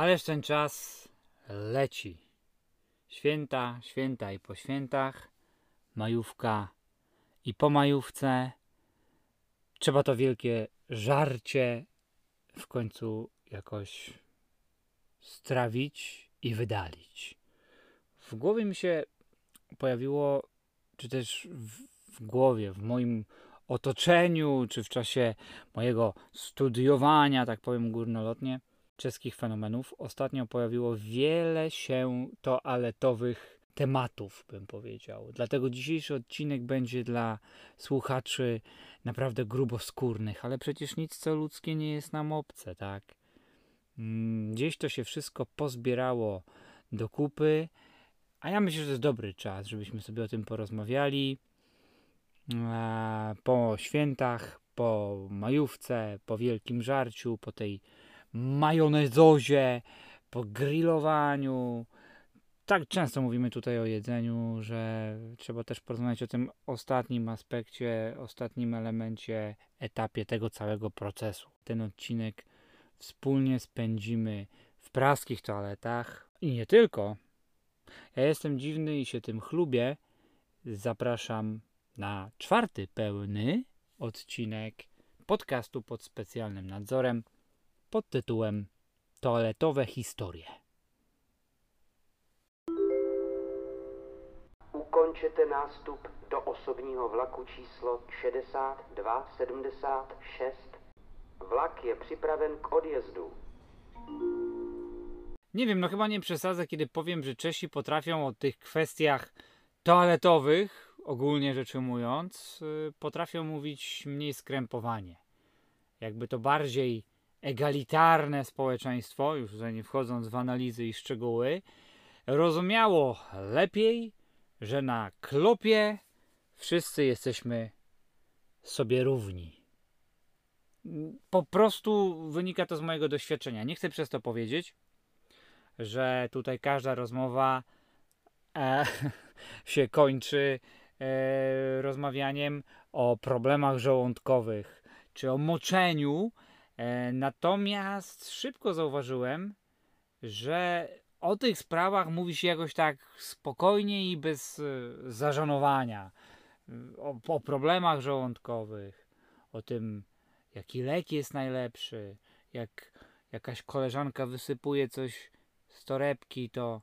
Ależ ten czas leci. Święta, święta i po świętach, majówka i po majówce. Trzeba to wielkie żarcie w końcu jakoś strawić i wydalić. W głowie mi się pojawiło, czy też w głowie, w moim otoczeniu, czy w czasie mojego studiowania, tak powiem górnolotnie, czeskich fenomenów, ostatnio pojawiło wiele się toaletowych tematów, bym powiedział. Dlatego dzisiejszy odcinek będzie dla słuchaczy naprawdę gruboskórnych, ale przecież nic co ludzkie nie jest nam obce, tak? Gdzieś to się wszystko pozbierało do kupy, a ja myślę, że to jest dobry czas, żebyśmy sobie o tym porozmawiali. Po świętach, po majówce, po wielkim żarciu, po tej majonezozie, po grillowaniu. Tak często mówimy tutaj o jedzeniu, że trzeba też porozmawiać o tym ostatnim aspekcie, ostatnim elemencie, etapie tego całego procesu. Ten odcinek wspólnie spędzimy w praskich toaletach i nie tylko. Ja jestem dziwny i się tym chlubię. Zapraszam na czwarty pełny odcinek podcastu pod specjalnym nadzorem pod tytułem Toaletowe historie. Ukończy ten nastup do osobního vlaku číslo 6276. Vlak je připraven k odjezdu. Nie wiem, no chyba nie przesadzę, kiedy powiem, że Czesi potrafią o tych kwestiach toaletowych, ogólnie rzecz ujmując, potrafią mówić mniej skrępowanie. Jakby to bardziej egalitarne społeczeństwo, już tutaj nie wchodząc w analizy i szczegóły, rozumiało lepiej, że na klopie wszyscy jesteśmy sobie równi. Po prostu wynika to z mojego doświadczenia. Nie chcę przez to powiedzieć, że tutaj każda rozmowa się kończy rozmawianiem o problemach żołądkowych czy o moczeniu. Natomiast szybko zauważyłem, że o tych sprawach mówi się jakoś tak spokojnie i bez zażenowania. O problemach żołądkowych, o tym, jaki lek jest najlepszy, jak jakaś koleżanka wysypuje coś z torebki, to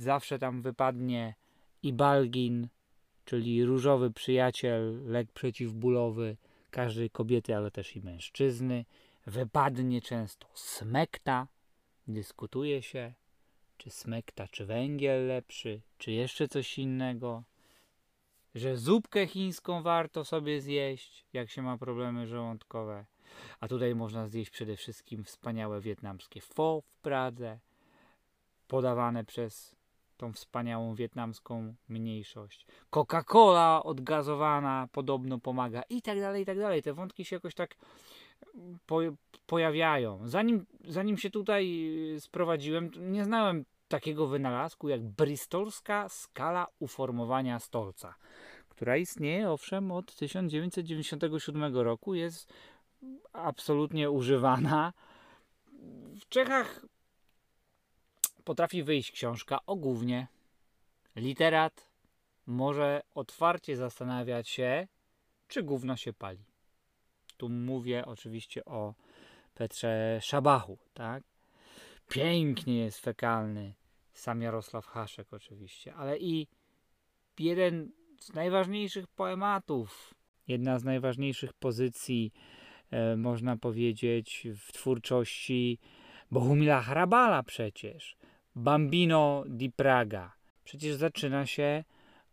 zawsze tam wypadnie Ibalgin, czyli różowy przyjaciel, lek przeciwbólowy każdej kobiety, ale też i mężczyzny. Wypadnie często smekta, dyskutuje się, czy smekta, czy węgiel lepszy, czy jeszcze coś innego. Że zupkę chińską warto sobie zjeść, jak się ma problemy żołądkowe. A tutaj można zjeść przede wszystkim wspaniałe wietnamskie pho w Pradze, podawane przez tą wspaniałą wietnamską mniejszość. Coca-Cola odgazowana podobno pomaga i tak dalej, i tak dalej. Te wątki się jakoś tak pojawiają. Zanim się tutaj sprowadziłem, nie znałem takiego wynalazku jak bristolska skala uformowania stolca, która istnieje owszem od 1997 roku, jest absolutnie używana. W Czechach potrafi wyjść książka o gównie. Literat może otwarcie zastanawiać się, czy gówno się pali. Tu mówię oczywiście o Petrze Szabachu, tak? Pięknie jest fekalny sam Jaroslav Hašek oczywiście, ale i jeden z najważniejszych poematów, jedna z najważniejszych pozycji, można powiedzieć, w twórczości Bohumila Hrabala przecież. Bambino di Praga. Przecież zaczyna się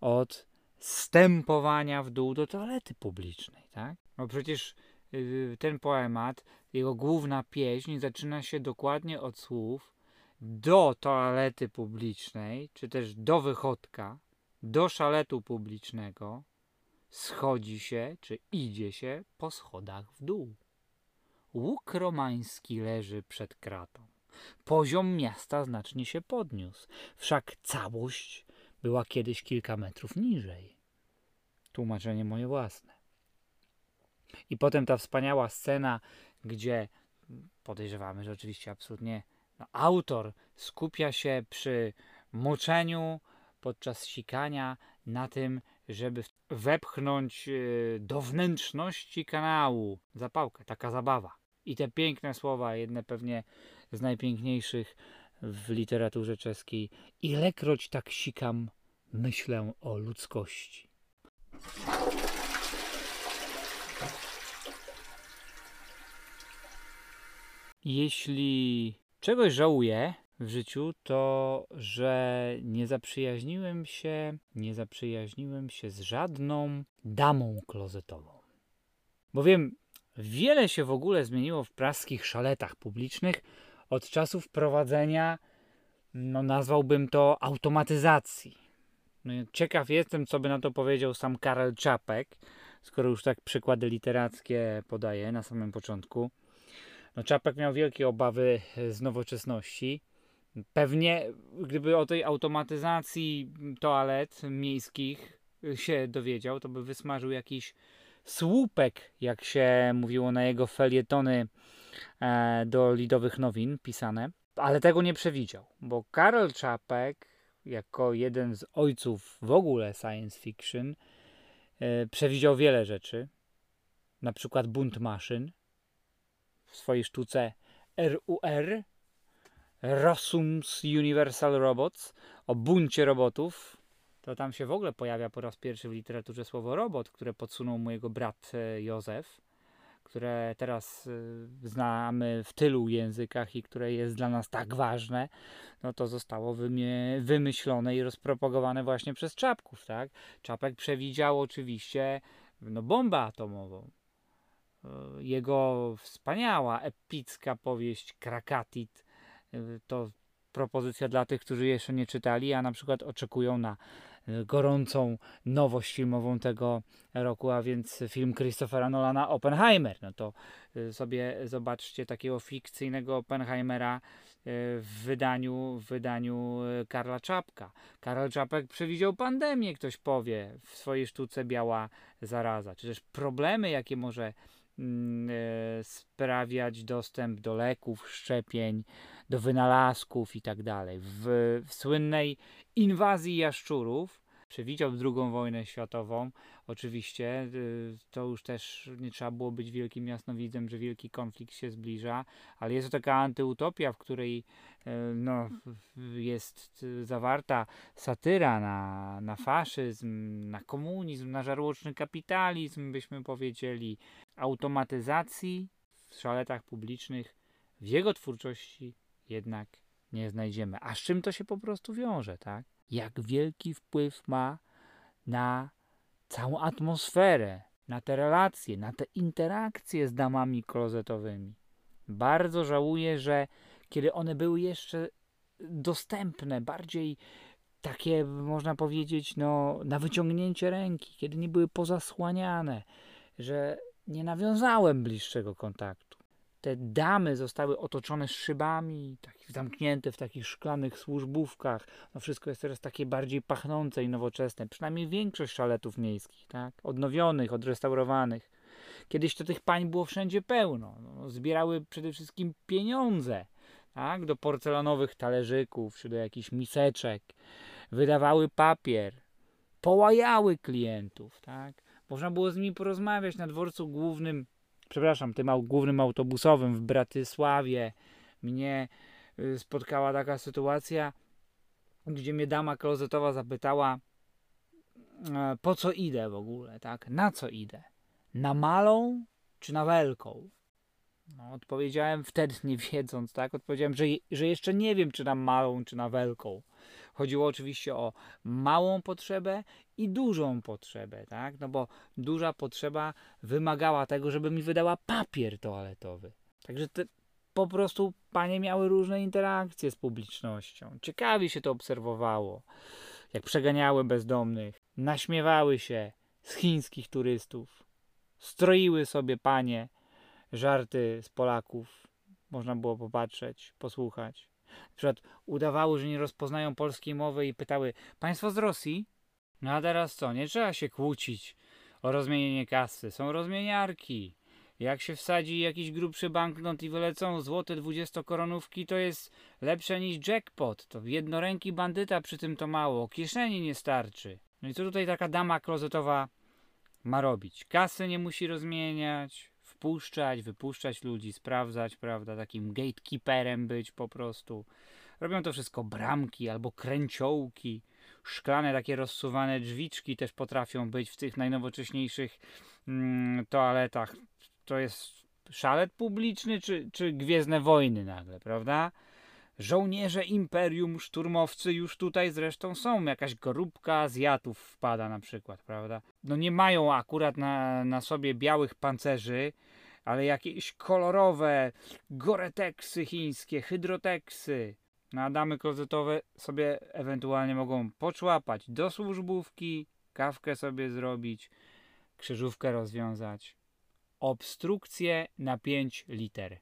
od stępowania w dół do toalety publicznej, tak? No przecież ten poemat, jego główna pieśń zaczyna się dokładnie od słów do toalety publicznej, czy też do wychodka, do szaletu publicznego schodzi się, czy idzie się po schodach w dół. Łuk romański leży przed kratą. Poziom miasta znacznie się podniósł, wszak całość była kiedyś kilka metrów niżej. Tłumaczenie moje własne. I potem ta wspaniała scena, gdzie podejrzewamy, że oczywiście absolutnie autor skupia się przy moczeniu podczas sikania na tym, żeby wepchnąć do wnętrzności kanału zapałkę, taka zabawa. I te piękne słowa, jedne pewnie z najpiękniejszych w literaturze czeskiej. Ilekroć tak sikam, myślę o ludzkości. Jeśli czegoś żałuję w życiu, to że nie zaprzyjaźniłem się z żadną damą klozetową. Bowiem wiele się w ogóle zmieniło w praskich szaletach publicznych od czasu wprowadzenia, nazwałbym to automatyzacji. Ciekaw jestem, co by na to powiedział sam Karel Czapek, skoro już tak przykłady literackie podaje na samym początku. Czapek miał wielkie obawy z nowoczesności. Pewnie gdyby o tej automatyzacji toalet miejskich się dowiedział, to by wysmażył jakiś słupek, jak się mówiło na jego felietony do Lidowych Nowin pisane. Ale tego nie przewidział, bo Karel Czapek, jako jeden z ojców w ogóle science fiction, przewidział wiele rzeczy. Na przykład bunt maszyn w swojej sztuce R.U.R. Rossum's Universal Robots, o buncie robotów. To tam się w ogóle pojawia po raz pierwszy w literaturze słowo robot, które podsunął mu jego brat Józef, które teraz znamy w tylu językach i które jest dla nas tak ważne, no to zostało wymyślone i rozpropagowane właśnie przez Czapków, tak? Czapek przewidział oczywiście bombę atomową. Jego wspaniała, epicka powieść Krakatit to propozycja dla tych, którzy jeszcze nie czytali, a na przykład oczekują na gorącą nowość filmową tego roku, a więc film Christophera Nolana Oppenheimer. No to sobie zobaczcie takiego fikcyjnego Oppenheimera w wydaniu Karla Czapka. Karel Czapek przewidział pandemię, ktoś powie, w swojej sztuce Biała Zaraza, czy też problemy, jakie może sprawiać dostęp do leków, szczepień, do wynalazków i tak dalej. W słynnej Inwazji jaszczurów przewidział II wojnę światową. Oczywiście to już też nie trzeba było być wielkim jasnowidzem, że wielki konflikt się zbliża, ale jest to taka antyutopia, w której jest zawarta satyra na faszyzm, na komunizm, na żarłoczny kapitalizm, byśmy powiedzieli, automatyzacji w szaletach publicznych w jego twórczości jednak nie znajdziemy. A z czym to się po prostu wiąże, tak? Jak wielki wpływ ma na całą atmosferę, na te relacje, na te interakcje z damami klozetowymi. Bardzo żałuję, że kiedy one były jeszcze dostępne, bardziej takie, można powiedzieć, na wyciągnięcie ręki, kiedy nie były pozasłaniane, że nie nawiązałem bliższego kontaktu. Te damy zostały otoczone szybami, zamknięte w takich szklanych służbówkach. Wszystko jest teraz takie bardziej pachnące i nowoczesne. Przynajmniej większość szaletów miejskich, tak? Odnowionych, odrestaurowanych. Kiedyś to tych pań było wszędzie pełno. Zbierały przede wszystkim pieniądze, tak? Do porcelanowych talerzyków czy do jakichś miseczek. Wydawały papier. Połajały klientów, tak? Można było z nimi porozmawiać na dworcu głównym, głównym autobusowym w Bratysławie. Mnie spotkała taka sytuacja, gdzie mnie dama klozetowa zapytała, po co idę w ogóle, tak? Na co idę? Na malą czy na welką? Odpowiedziałem wtedy, nie wiedząc, tak? Odpowiedziałem, że jeszcze nie wiem, czy na malą, czy na welką. Chodziło oczywiście o małą potrzebę i dużą potrzebę, tak? Bo duża potrzeba wymagała tego, żeby mi wydała papier toaletowy. Także po prostu panie miały różne interakcje z publicznością. Ciekawie się to obserwowało, jak przeganiały bezdomnych, naśmiewały się z chińskich turystów, stroiły sobie panie żarty z Polaków. Można było popatrzeć, posłuchać. Na przykład udawały, że nie rozpoznają polskiej mowy i pytały: państwo z Rosji? A teraz co? Nie trzeba się kłócić o rozmienienie kasy. Są rozmieniarki. Jak się wsadzi jakiś grubszy banknot i wylecą złote 20-koronówki, to jest lepsze niż jackpot. To jednoręki bandyta przy tym to mało. Kieszeni nie starczy. No i co tutaj taka dama klozetowa ma robić? Kasy nie musi rozmieniać, wpuszczać, wypuszczać ludzi, sprawdzać, prawda? Takim gatekeeperem być po prostu. Robią to wszystko bramki albo kręciołki. Szklane takie rozsuwane drzwiczki też potrafią być w tych najnowocześniejszych toaletach. To jest szalet publiczny czy Gwiezdne Wojny nagle, prawda? Żołnierze Imperium, szturmowcy już tutaj zresztą są. Jakaś grupka Azjatów wpada na przykład, prawda? No nie mają akurat na sobie białych pancerzy, ale jakieś kolorowe goreteksy chińskie, hydroteksy. No a damy klozetowe sobie ewentualnie mogą poczłapać do służbówki, kawkę sobie zrobić, krzyżówkę rozwiązać. Obstrukcje na 5 liter.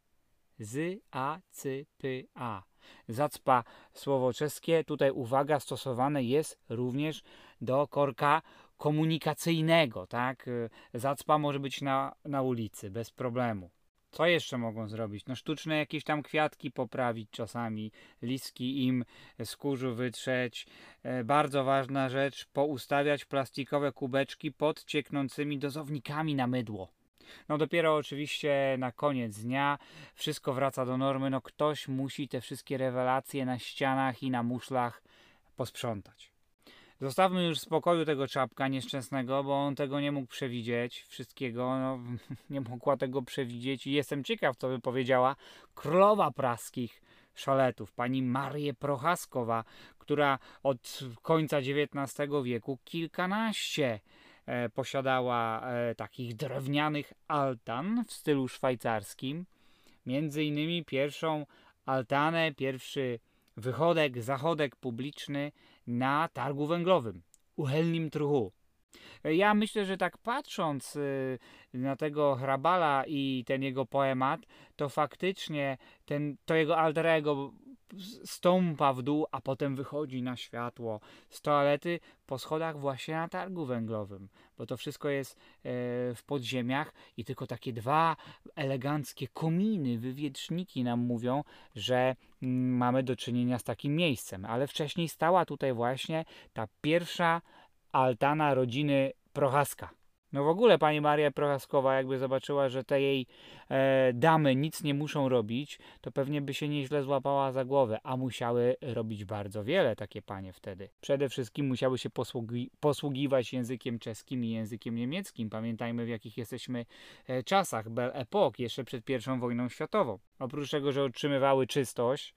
Z, a, c, p, a. Zacpa, słowo czeskie. Tutaj uwaga, stosowane jest również do korka komunikacyjnego, tak? Zacpa może być na ulicy, bez problemu. Co jeszcze mogą zrobić? No sztuczne jakieś tam kwiatki poprawić czasami, listki im z kurzu wytrzeć. Bardzo ważna rzecz, poustawiać plastikowe kubeczki pod cieknącymi dozownikami na mydło. No dopiero oczywiście na koniec dnia wszystko wraca do normy, no ktoś musi te wszystkie rewelacje na ścianach i na muszlach posprzątać. Zostawmy już w spokoju tego Czapka nieszczęsnego, bo on tego nie mógł przewidzieć, wszystkiego, no, nie mogła tego przewidzieć i jestem ciekaw, co by powiedziała królowa praskich szaletów, pani Marię Prochaskowa, która od końca XIX wieku kilkanaście posiadała takich drewnianych altan w stylu szwajcarskim. Między innymi pierwszą altanę, pierwszy wychodek, zachodek publiczny na targu węglowym, Uhelnim Truchu. Ja myślę, że tak patrząc na tego Hrabala i ten jego poemat, to faktycznie to jego alter ego stąpa w dół, a potem wychodzi na światło z toalety po schodach właśnie na targu węglowym, bo to wszystko jest w podziemiach i tylko takie dwa eleganckie kominy, wywietrzniki nam mówią, że mamy do czynienia z takim miejscem, ale wcześniej stała tutaj właśnie ta pierwsza altana rodziny Prochaska. No w ogóle pani Maria Prochaskowa jakby zobaczyła, że te jej damy nic nie muszą robić, to pewnie by się nieźle złapała za głowę, a musiały robić bardzo wiele takie panie wtedy. Przede wszystkim musiały się posługiwać językiem czeskim i językiem niemieckim. Pamiętajmy, w jakich jesteśmy czasach, Belle Époque, jeszcze przed I wojną światową. Oprócz tego, że utrzymywały czystość,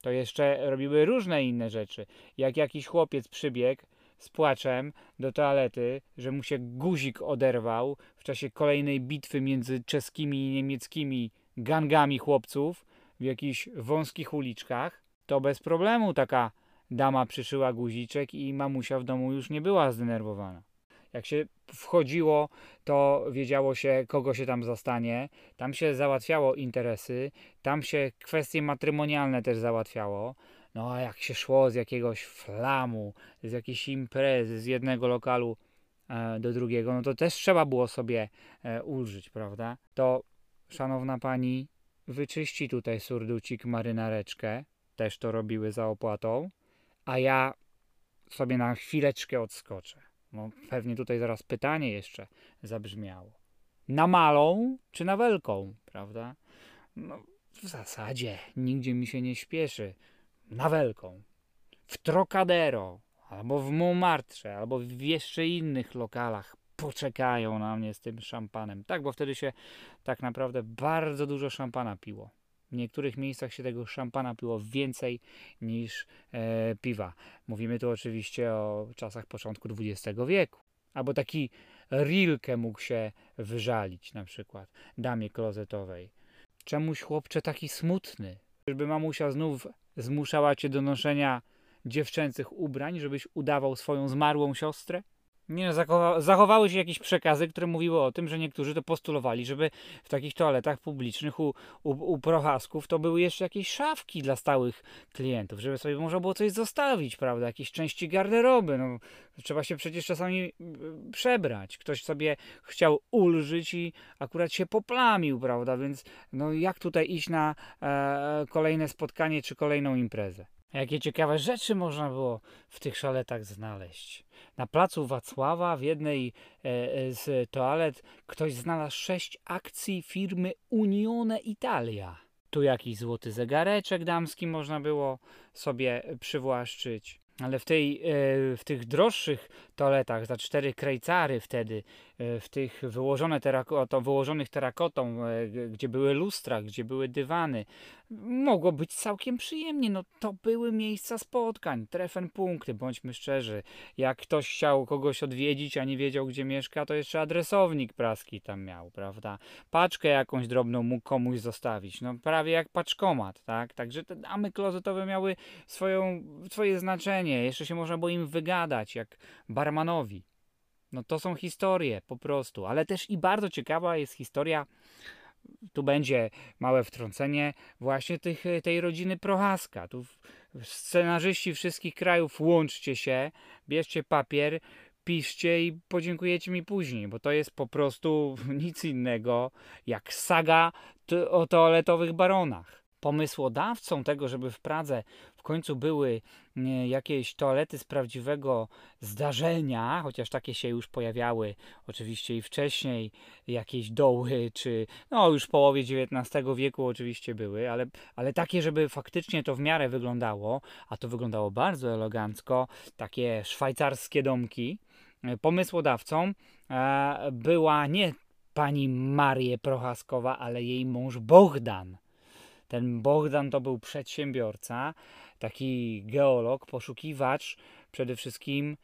to jeszcze robiły różne inne rzeczy. Jak jakiś chłopiec przybiegł z płaczem do toalety, że mu się guzik oderwał w czasie kolejnej bitwy między czeskimi i niemieckimi gangami chłopców w jakichś wąskich uliczkach, to bez problemu taka dama przyszyła guziczek i mamusia w domu już nie była zdenerwowana. Jak się wchodziło, to wiedziało się, kogo się tam zastanie. Tam się załatwiało interesy, tam się kwestie matrymonialne też załatwiało. No a jak się szło z jakiegoś flamu, z jakiejś imprezy, z jednego lokalu do drugiego, no to też trzeba było sobie ulżyć, prawda? To, szanowna pani, wyczyści tutaj surducik marynareczkę, też to robiły za opłatą, a ja sobie na chwileczkę odskoczę. No pewnie tutaj zaraz pytanie jeszcze zabrzmiało. Na malą czy na welką, prawda? No w zasadzie nigdzie mi się nie śpieszy. Na welką, w Trocadero, albo w Montmartre, albo w jeszcze innych lokalach poczekają na mnie z tym szampanem. Tak, bo wtedy się tak naprawdę bardzo dużo szampana piło. W niektórych miejscach się tego szampana piło więcej niż piwa. Mówimy tu oczywiście o czasach początku XX wieku. Albo taki Rilke mógł się wyżalić na przykład damie klozetowej. Czemuś, chłopcze, taki smutny? Żeby mamusia znów zmuszała cię do noszenia dziewczęcych ubrań, żebyś udawał swoją zmarłą siostrę? Nie, zachowały się jakieś przekazy, które mówiły o tym, że niektórzy to postulowali, żeby w takich toaletach publicznych u prochasków to były jeszcze jakieś szafki dla stałych klientów, żeby sobie można było coś zostawić, prawda, jakieś części garderoby, no trzeba się przecież czasami przebrać, ktoś sobie chciał ulżyć i akurat się poplamił, prawda, więc no jak tutaj iść na kolejne spotkanie czy kolejną imprezę. Jakie ciekawe rzeczy można było w tych toaletach znaleźć. Na placu Wacława w jednej z toalet ktoś znalazł 6 akcji firmy Unione Italia. Tu jakiś złoty zegareczek damski można było sobie przywłaszczyć. Ale w tych droższych toaletach za 4 krejcary wtedy, w tych wyłożonych terakotą, gdzie były lustra, gdzie były dywany, mogło być całkiem przyjemnie. No to były miejsca spotkań, treffenpunkty, bądźmy szczerzy. Jak ktoś chciał kogoś odwiedzić, a nie wiedział gdzie mieszka, to jeszcze adresownik praski tam miał, prawda? Paczkę jakąś drobną mógł komuś zostawić, no prawie jak paczkomat, tak? Także te damy klozetowe miały swoje znaczenie. Jeszcze się można było im wygadać, jak barmanowi. No to są historie po prostu, ale też i bardzo ciekawa jest historia, tu będzie małe wtrącenie, właśnie tej rodziny Prochaska. Tu scenarzyści wszystkich krajów, łączcie się, bierzcie papier, piszcie i podziękujecie mi później, bo to jest po prostu nic innego jak saga o toaletowych baronach. Pomysłodawcą tego, żeby w Pradze w końcu były jakieś toalety z prawdziwego zdarzenia, chociaż takie się już pojawiały oczywiście i wcześniej, jakieś doły, czy no już w połowie XIX wieku oczywiście były, ale takie, żeby faktycznie to w miarę wyglądało, a to wyglądało bardzo elegancko, takie szwajcarskie domki. Pomysłodawcą była nie pani Maria Prochaskowa, ale jej mąż Bohdan. Ten Bohdan to był przedsiębiorca, taki geolog, poszukiwacz przede wszystkim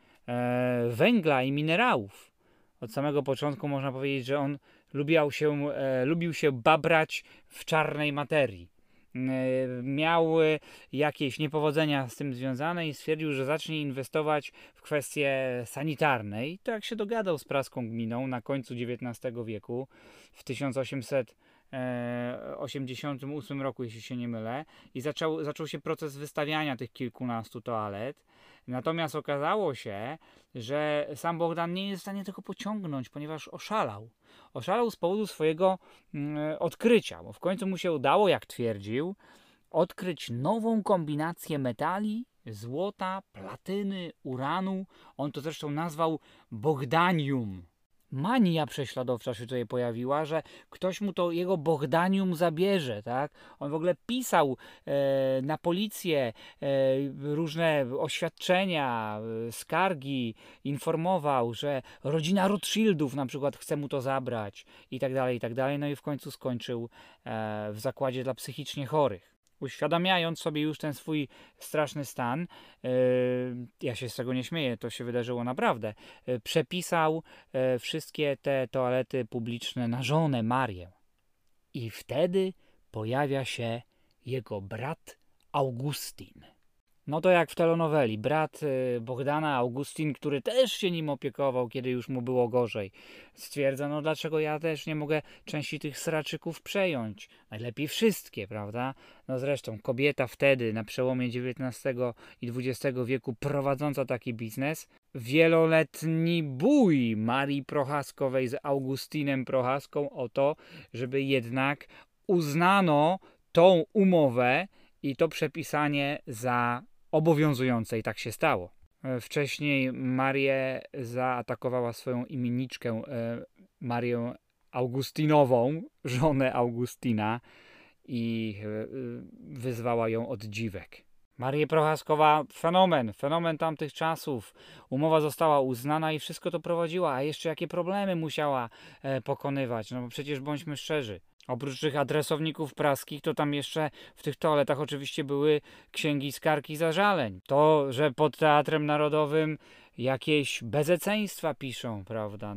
węgla i minerałów. Od samego początku można powiedzieć, że on lubił się babrać w czarnej materii. Miał jakieś niepowodzenia z tym związane i stwierdził, że zacznie inwestować w kwestie sanitarne. I tak się dogadał z praską gminą na końcu XIX wieku, w 1888 roku, jeśli się nie mylę, i zaczął się proces wystawiania tych kilkunastu toalet. Natomiast okazało się, że sam Bohdan nie jest w stanie tego pociągnąć, ponieważ oszalał. Oszalał z powodu swojego odkrycia, bo w końcu mu się udało, jak twierdził, odkryć nową kombinację metali, złota, platyny, uranu. On to zresztą nazwał Bohdanium. Mania prześladowcza się tutaj pojawiła, że ktoś mu to jego Bohdanium zabierze, tak? On w ogóle pisał na policję różne oświadczenia, skargi, informował, że rodzina Rothschildów na przykład chce mu to zabrać i tak dalej, i tak dalej. No i w końcu skończył w zakładzie dla psychicznie chorych. Uświadamiając sobie już ten swój straszny stan, ja się z tego nie śmieję, to się wydarzyło naprawdę, przepisał wszystkie te toalety publiczne na żonę Marię. I wtedy pojawia się jego brat Augustin. No to jak w telenoweli, brat Bohdana, Augustin, który też się nim opiekował, kiedy już mu było gorzej, stwierdza, no dlaczego ja też nie mogę części tych sraczyków przejąć? Najlepiej wszystkie, prawda? No zresztą kobieta wtedy, na przełomie XIX i XX wieku, prowadząca taki biznes, wieloletni bój Marii Prochaskowej z Augustinem Prochaską o to, żeby jednak uznano tą umowę i to przepisanie za obowiązujące i tak się stało. Wcześniej Marię zaatakowała swoją imienniczkę, Marię Augustinową, żonę Augustina, i wyzwała ją od dziwek. Maria Prochaskowa, fenomen tamtych czasów. Umowa została uznana i wszystko to prowadziła, a jeszcze jakie problemy musiała pokonywać, no bo przecież bądźmy szczerzy. Oprócz tych adresowników praskich, to tam jeszcze w tych toaletach oczywiście były księgi skarg i zażaleń. To, że pod Teatrem Narodowym jakieś bezeceństwa piszą, prawda,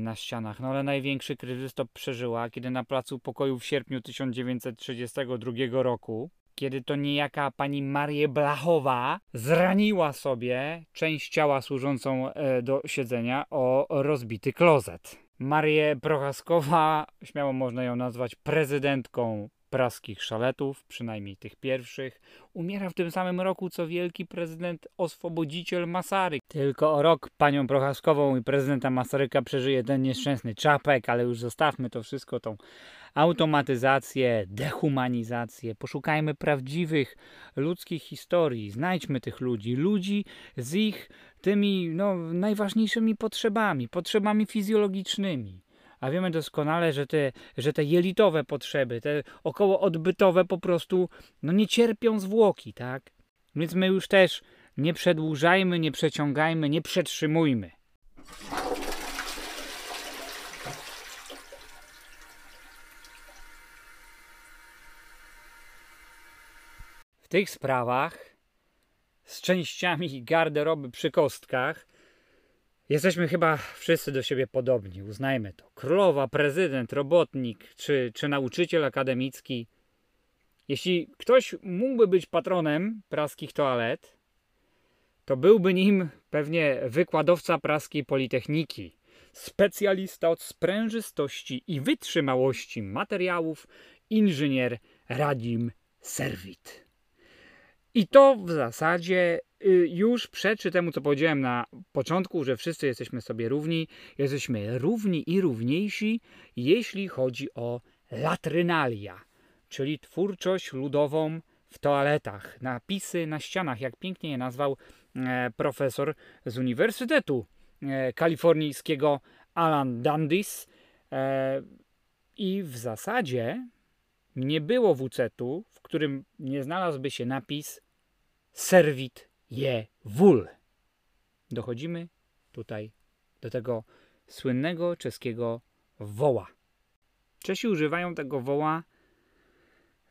na ścianach. No ale największy kryzys to przeżyła, kiedy na Placu Pokoju w sierpniu 1932 roku kiedy to niejaka pani Maria Blachowa zraniła sobie część ciała służącą do siedzenia o rozbity klozet. Marię Prochaskowa, śmiało można ją nazwać prezydentką praskich szaletów, przynajmniej tych pierwszych, umiera w tym samym roku co wielki prezydent oswobodziciel Masaryk. Tylko o rok panią Prochaskową i prezydenta Masaryka przeżyje ten nieszczęsny Czapek, ale już zostawmy to wszystko, tą automatyzację, dehumanizację. Poszukajmy prawdziwych ludzkich historii, znajdźmy tych ludzi z ich tymi najważniejszymi potrzebami fizjologicznymi. A wiemy doskonale, że te jelitowe potrzeby, te około odbytowe po prostu nie cierpią zwłoki, tak? Więc my już też nie przedłużajmy, nie przeciągajmy, nie przetrzymujmy. W tych sprawach z częściami garderoby przy kostkach jesteśmy chyba wszyscy do siebie podobni, uznajmy to. Królowa, prezydent, robotnik czy nauczyciel akademicki. Jeśli ktoś mógłby być patronem praskich toalet, to byłby nim pewnie wykładowca praskiej politechniki. Specjalista od sprężystości i wytrzymałości materiałów, inżynier Radim Servit. I to w zasadzie już przeczy temu, co powiedziałem na początku, że wszyscy jesteśmy sobie równi. Jesteśmy równi i równiejsi, jeśli chodzi o latrynalia, czyli twórczość ludową w toaletach. Napisy na ścianach, jak pięknie je nazwał profesor z Uniwersytetu Kalifornijskiego Alan Dundes. I w zasadzie nie było WC-tu, w którym nie znalazłby się napis Servit je wól. Dochodzimy tutaj do tego słynnego czeskiego woła. Czesi używają tego woła,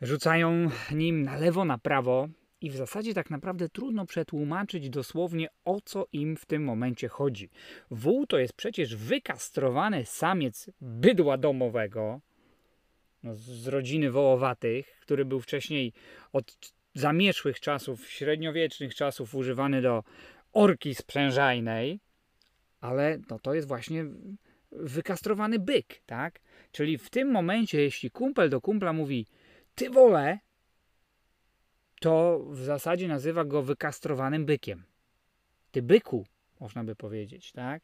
rzucają nim na lewo, na prawo i w zasadzie tak naprawdę trudno przetłumaczyć dosłownie, o co im w tym momencie chodzi. Wół to jest przecież wykastrowany samiec bydła domowego, z rodziny wołowatych, który był wcześniej od zamierzchłych czasów, średniowiecznych czasów używany do orki sprzężajnej, ale to jest właśnie wykastrowany byk, tak? Czyli w tym momencie, jeśli kumpel do kumpla mówi ty wolę, to w zasadzie nazywa go wykastrowanym bykiem. Ty byku, można by powiedzieć, tak?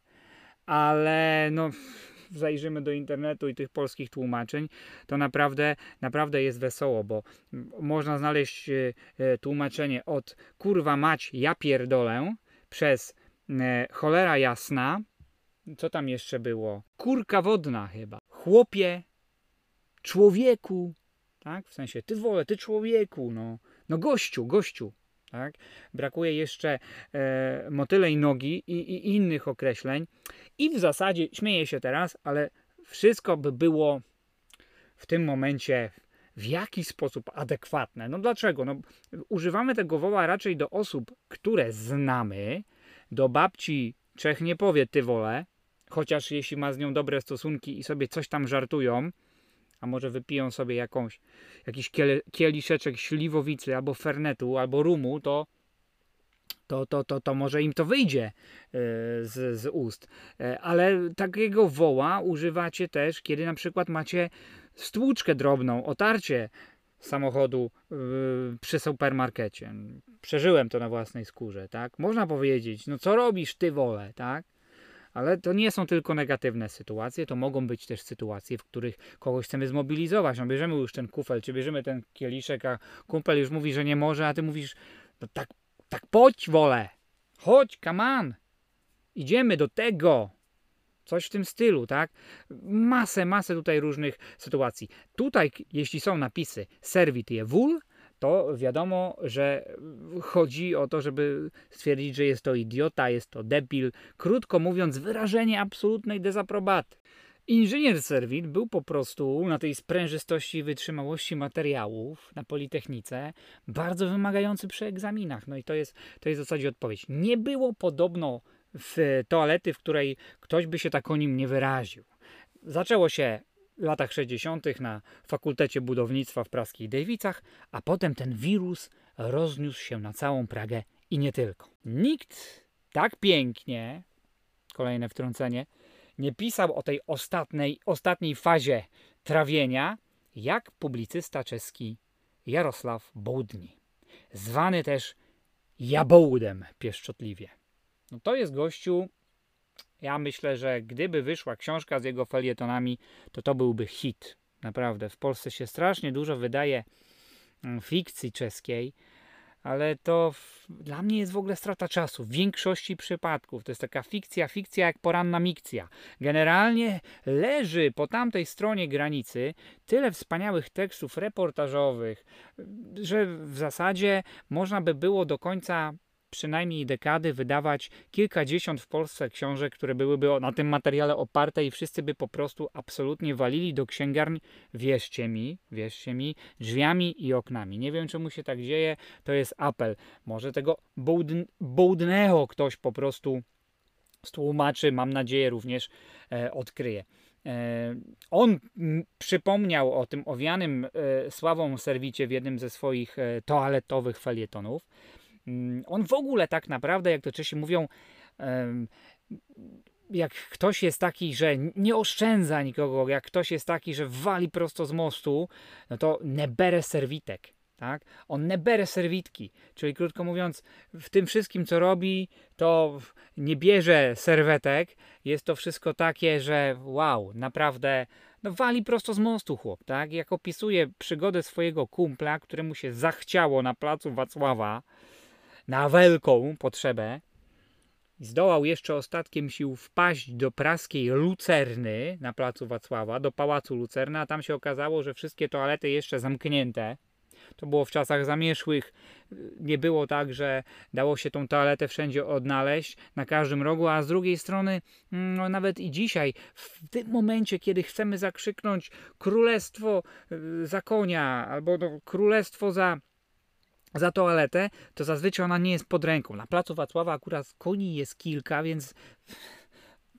Ale zajrzymy do internetu i tych polskich tłumaczeń, to naprawdę jest wesoło, bo można znaleźć tłumaczenie od kurwa mać, ja pierdolę, przez cholera jasna, co tam jeszcze było? Kurka wodna chyba. Chłopie, człowieku, tak? W sensie ty wolę, ty człowieku, no gościu. Tak? Brakuje jeszcze motylej nogi i innych określeń. I w zasadzie, śmieję się teraz, ale wszystko by było w tym momencie w jakiś sposób adekwatne. Dlaczego? Używamy tego woła raczej do osób, które znamy. Do babci Czech nie powie ty wolę, chociaż jeśli ma z nią dobre stosunki i sobie coś tam żartują, a może wypiją sobie jakiś kieliszeczek śliwowicy, albo fernetu, albo rumu, to może im to wyjdzie z ust. Ale takiego woła używacie też, kiedy na przykład macie stłuczkę drobną, otarcie samochodu przy supermarkecie. Przeżyłem to na własnej skórze, tak? Można powiedzieć, co robisz, ty wolę, tak? Ale to nie są tylko negatywne sytuacje, to mogą być też sytuacje, w których kogoś chcemy zmobilizować. Bierzemy już ten kufel, czy bierzemy ten kieliszek, a kumpel już mówi, że nie może, a ty mówisz, tak podź wolę, chodź, come on, idziemy do tego. Coś w tym stylu, tak? Masę tutaj różnych sytuacji. Tutaj, jeśli są napisy Servit je wól, to wiadomo, że chodzi o to, żeby stwierdzić, że jest to idiota, jest to debil. Krótko mówiąc, wyrażenie absolutnej dezaprobaty. Inżynier Servit był po prostu na tej sprężystości i wytrzymałości materiałów na Politechnice bardzo wymagający przy egzaminach. I to jest w zasadzie odpowiedź. Nie było podobno toalety, w której ktoś by się tak o nim nie wyraził. Zaczęło się latach 60. na Fakultecie Budownictwa w praskich Dejwicach, a potem ten wirus rozniósł się na całą Pragę i nie tylko. Nikt tak pięknie, kolejne wtrącenie, nie pisał o tej ostatniej fazie trawienia, jak publicysta czeski Jarosław Bołdny, zwany też Jabołdem pieszczotliwie. No to jest gościu, ja myślę, że gdyby wyszła książka z jego felietonami, to byłby hit. Naprawdę, w Polsce się strasznie dużo wydaje fikcji czeskiej, ale to dla mnie jest w ogóle strata czasu. W większości przypadków to jest taka fikcja jak poranna mikcja. Generalnie leży po tamtej stronie granicy tyle wspaniałych tekstów reportażowych, że w zasadzie można by było do końca przynajmniej dekady wydawać kilkadziesiąt w Polsce książek, które byłyby na tym materiale oparte i wszyscy by po prostu absolutnie walili do księgarni, wierzcie mi, drzwiami i oknami. Nie wiem, czemu się tak dzieje, to jest apel. Może tego Bołdnego ktoś po prostu stłumaczy, mam nadzieję również odkryje. On przypomniał o tym owianym sławą serwicie w jednym ze swoich toaletowych felietonów. On w ogóle tak naprawdę, jak to Czesi mówią, jak ktoś jest taki, że nie oszczędza nikogo, jak ktoś jest taki, że wali prosto z mostu, no to ne bere serwitek, tak? On ne bere serwitki, czyli krótko mówiąc, w tym wszystkim, co robi, to nie bierze serwetek. Jest to wszystko takie, że wow, naprawdę no wali prosto z mostu chłop, tak? Jak opisuje przygodę swojego kumpla, któremu się zachciało na placu Wacława, na wielką potrzebę, zdołał jeszcze ostatkiem sił wpaść do praskiej Lucerny na placu Wacława, do pałacu Lucerna, a tam się okazało, że wszystkie toalety jeszcze zamknięte. To było w czasach zamierzchłych. Nie było tak, że dało się tą toaletę wszędzie odnaleźć, na każdym rogu, a z drugiej strony no, nawet i dzisiaj, w tym momencie, kiedy chcemy zakrzyknąć królestwo za konia albo no, królestwo za toaletę, to zazwyczaj ona nie jest pod ręką. Na placu Wacława akurat koni jest kilka, więc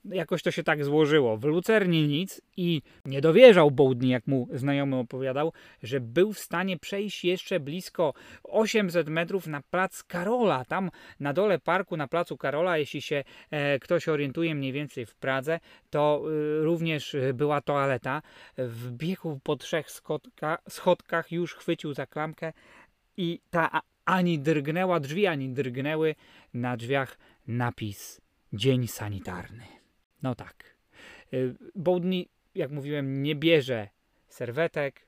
jakoś to się tak złożyło. W Lucernie nic i nie dowierzał Bołdny, jak mu znajomy opowiadał, że był w stanie przejść jeszcze blisko 800 metrów na plac Karola. Tam na dole parku, na placu Karola, jeśli się ktoś orientuje mniej więcej w Pradze, to również była toaleta. W biegu po 3 schodkach już chwycił za klamkę i ta ani drgnęła drzwi, ani drgnęły na drzwiach napis „Dzień sanitarny”. No tak. Bołdny, jak mówiłem, nie bierze serwetek.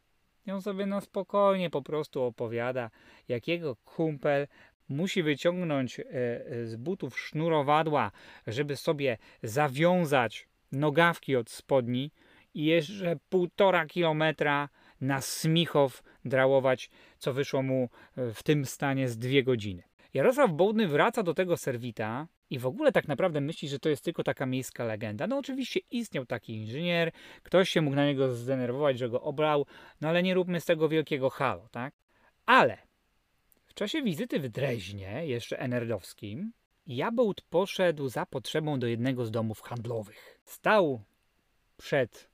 On sobie na spokojnie po prostu opowiada, jak jego kumpel musi wyciągnąć z butów sznurowadła, żeby sobie zawiązać nogawki od spodni i jeszcze 1,5 kilometra na Smichow drałować, co wyszło mu w tym stanie z 2 godziny. Jarosław Bołdny wraca do tego serwita i w ogóle tak naprawdę myśli, że to jest tylko taka miejska legenda. No oczywiście istniał taki inżynier, ktoś się mógł na niego zdenerwować, że go obrał, no ale nie róbmy z tego wielkiego halo, tak? Ale w czasie wizyty w Dreźnie, jeszcze enerdowskim, Jabołd poszedł za potrzebą do jednego z domów handlowych. Stał przed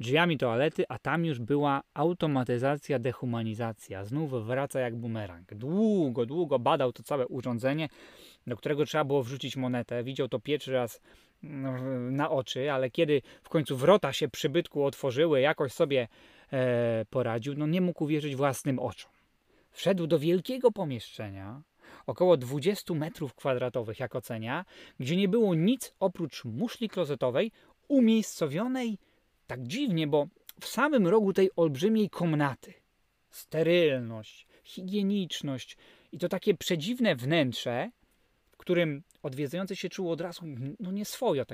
drzwiami toalety, a tam już była automatyzacja, dehumanizacja. Znów wraca jak bumerang. Długo badał to całe urządzenie, do którego trzeba było wrzucić monetę. Widział to pierwszy raz na oczy, ale kiedy w końcu wrota się przybytku otworzyły, jakoś sobie poradził, no nie mógł uwierzyć własnym oczom. Wszedł do wielkiego pomieszczenia, około 20 metrów kwadratowych, jak ocenia, gdzie nie było nic oprócz muszli klozetowej, umiejscowionej tak dziwnie, bo w samym rogu tej olbrzymiej komnaty. Sterylność, higieniczność i to takie przedziwne wnętrze, w którym odwiedzający się czuł od razu no nieswojo,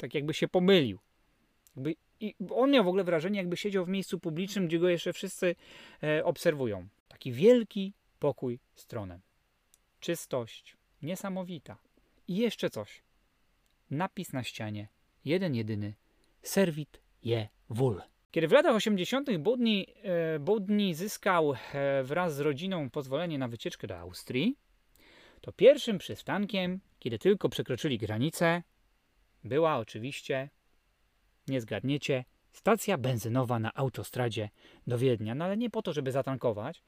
tak jakby się pomylił. I on miał w ogóle wrażenie, jakby siedział w miejscu publicznym, gdzie go jeszcze wszyscy obserwują. Taki wielki pokój z tronem. Czystość niesamowita. I jeszcze coś. Napis na ścianie. Jeden, jedyny. Servit je wól. Kiedy w latach 80. Bołdny zyskał wraz z rodziną pozwolenie na wycieczkę do Austrii, to pierwszym przystankiem, kiedy tylko przekroczyli granicę, była oczywiście, nie zgadniecie, Stacja benzynowa na autostradzie do Wiednia. No ale nie po to, żeby zatankować,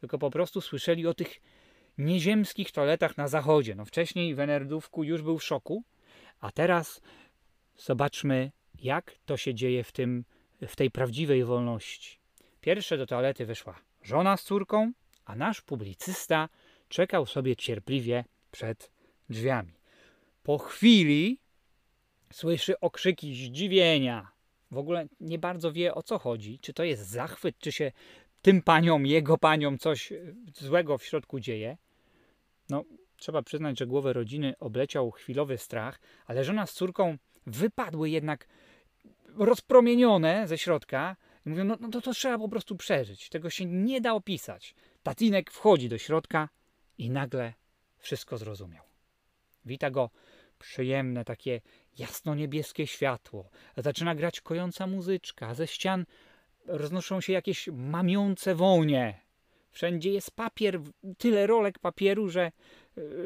tylko po prostu słyszeli o tych nieziemskich toaletach na zachodzie. No wcześniej w Enerdówku już był w szoku, a teraz zobaczmy, jak to się dzieje w tej prawdziwej wolności. Pierwsze do toalety wyszła żona z córką, a nasz publicysta czekał sobie cierpliwie przed drzwiami. Po chwili słyszy okrzyki zdziwienia. W ogóle nie bardzo wie, o co chodzi. Czy to jest zachwyt, czy się tym paniom, jego paniom coś złego w środku dzieje. No, trzeba przyznać, że głowę rodziny obleciał chwilowy strach, ale żona z córką wypadły jednak rozpromienione ze środka. I mówią, no to trzeba po prostu przeżyć. Tego się nie da opisać. Tatinek wchodzi do środka i nagle wszystko zrozumiał. Wita go przyjemne, takie jasno-niebieskie światło. Zaczyna grać kojąca muzyczka. Ze ścian roznoszą się jakieś mamiące wonie. Wszędzie jest papier, tyle rolek papieru,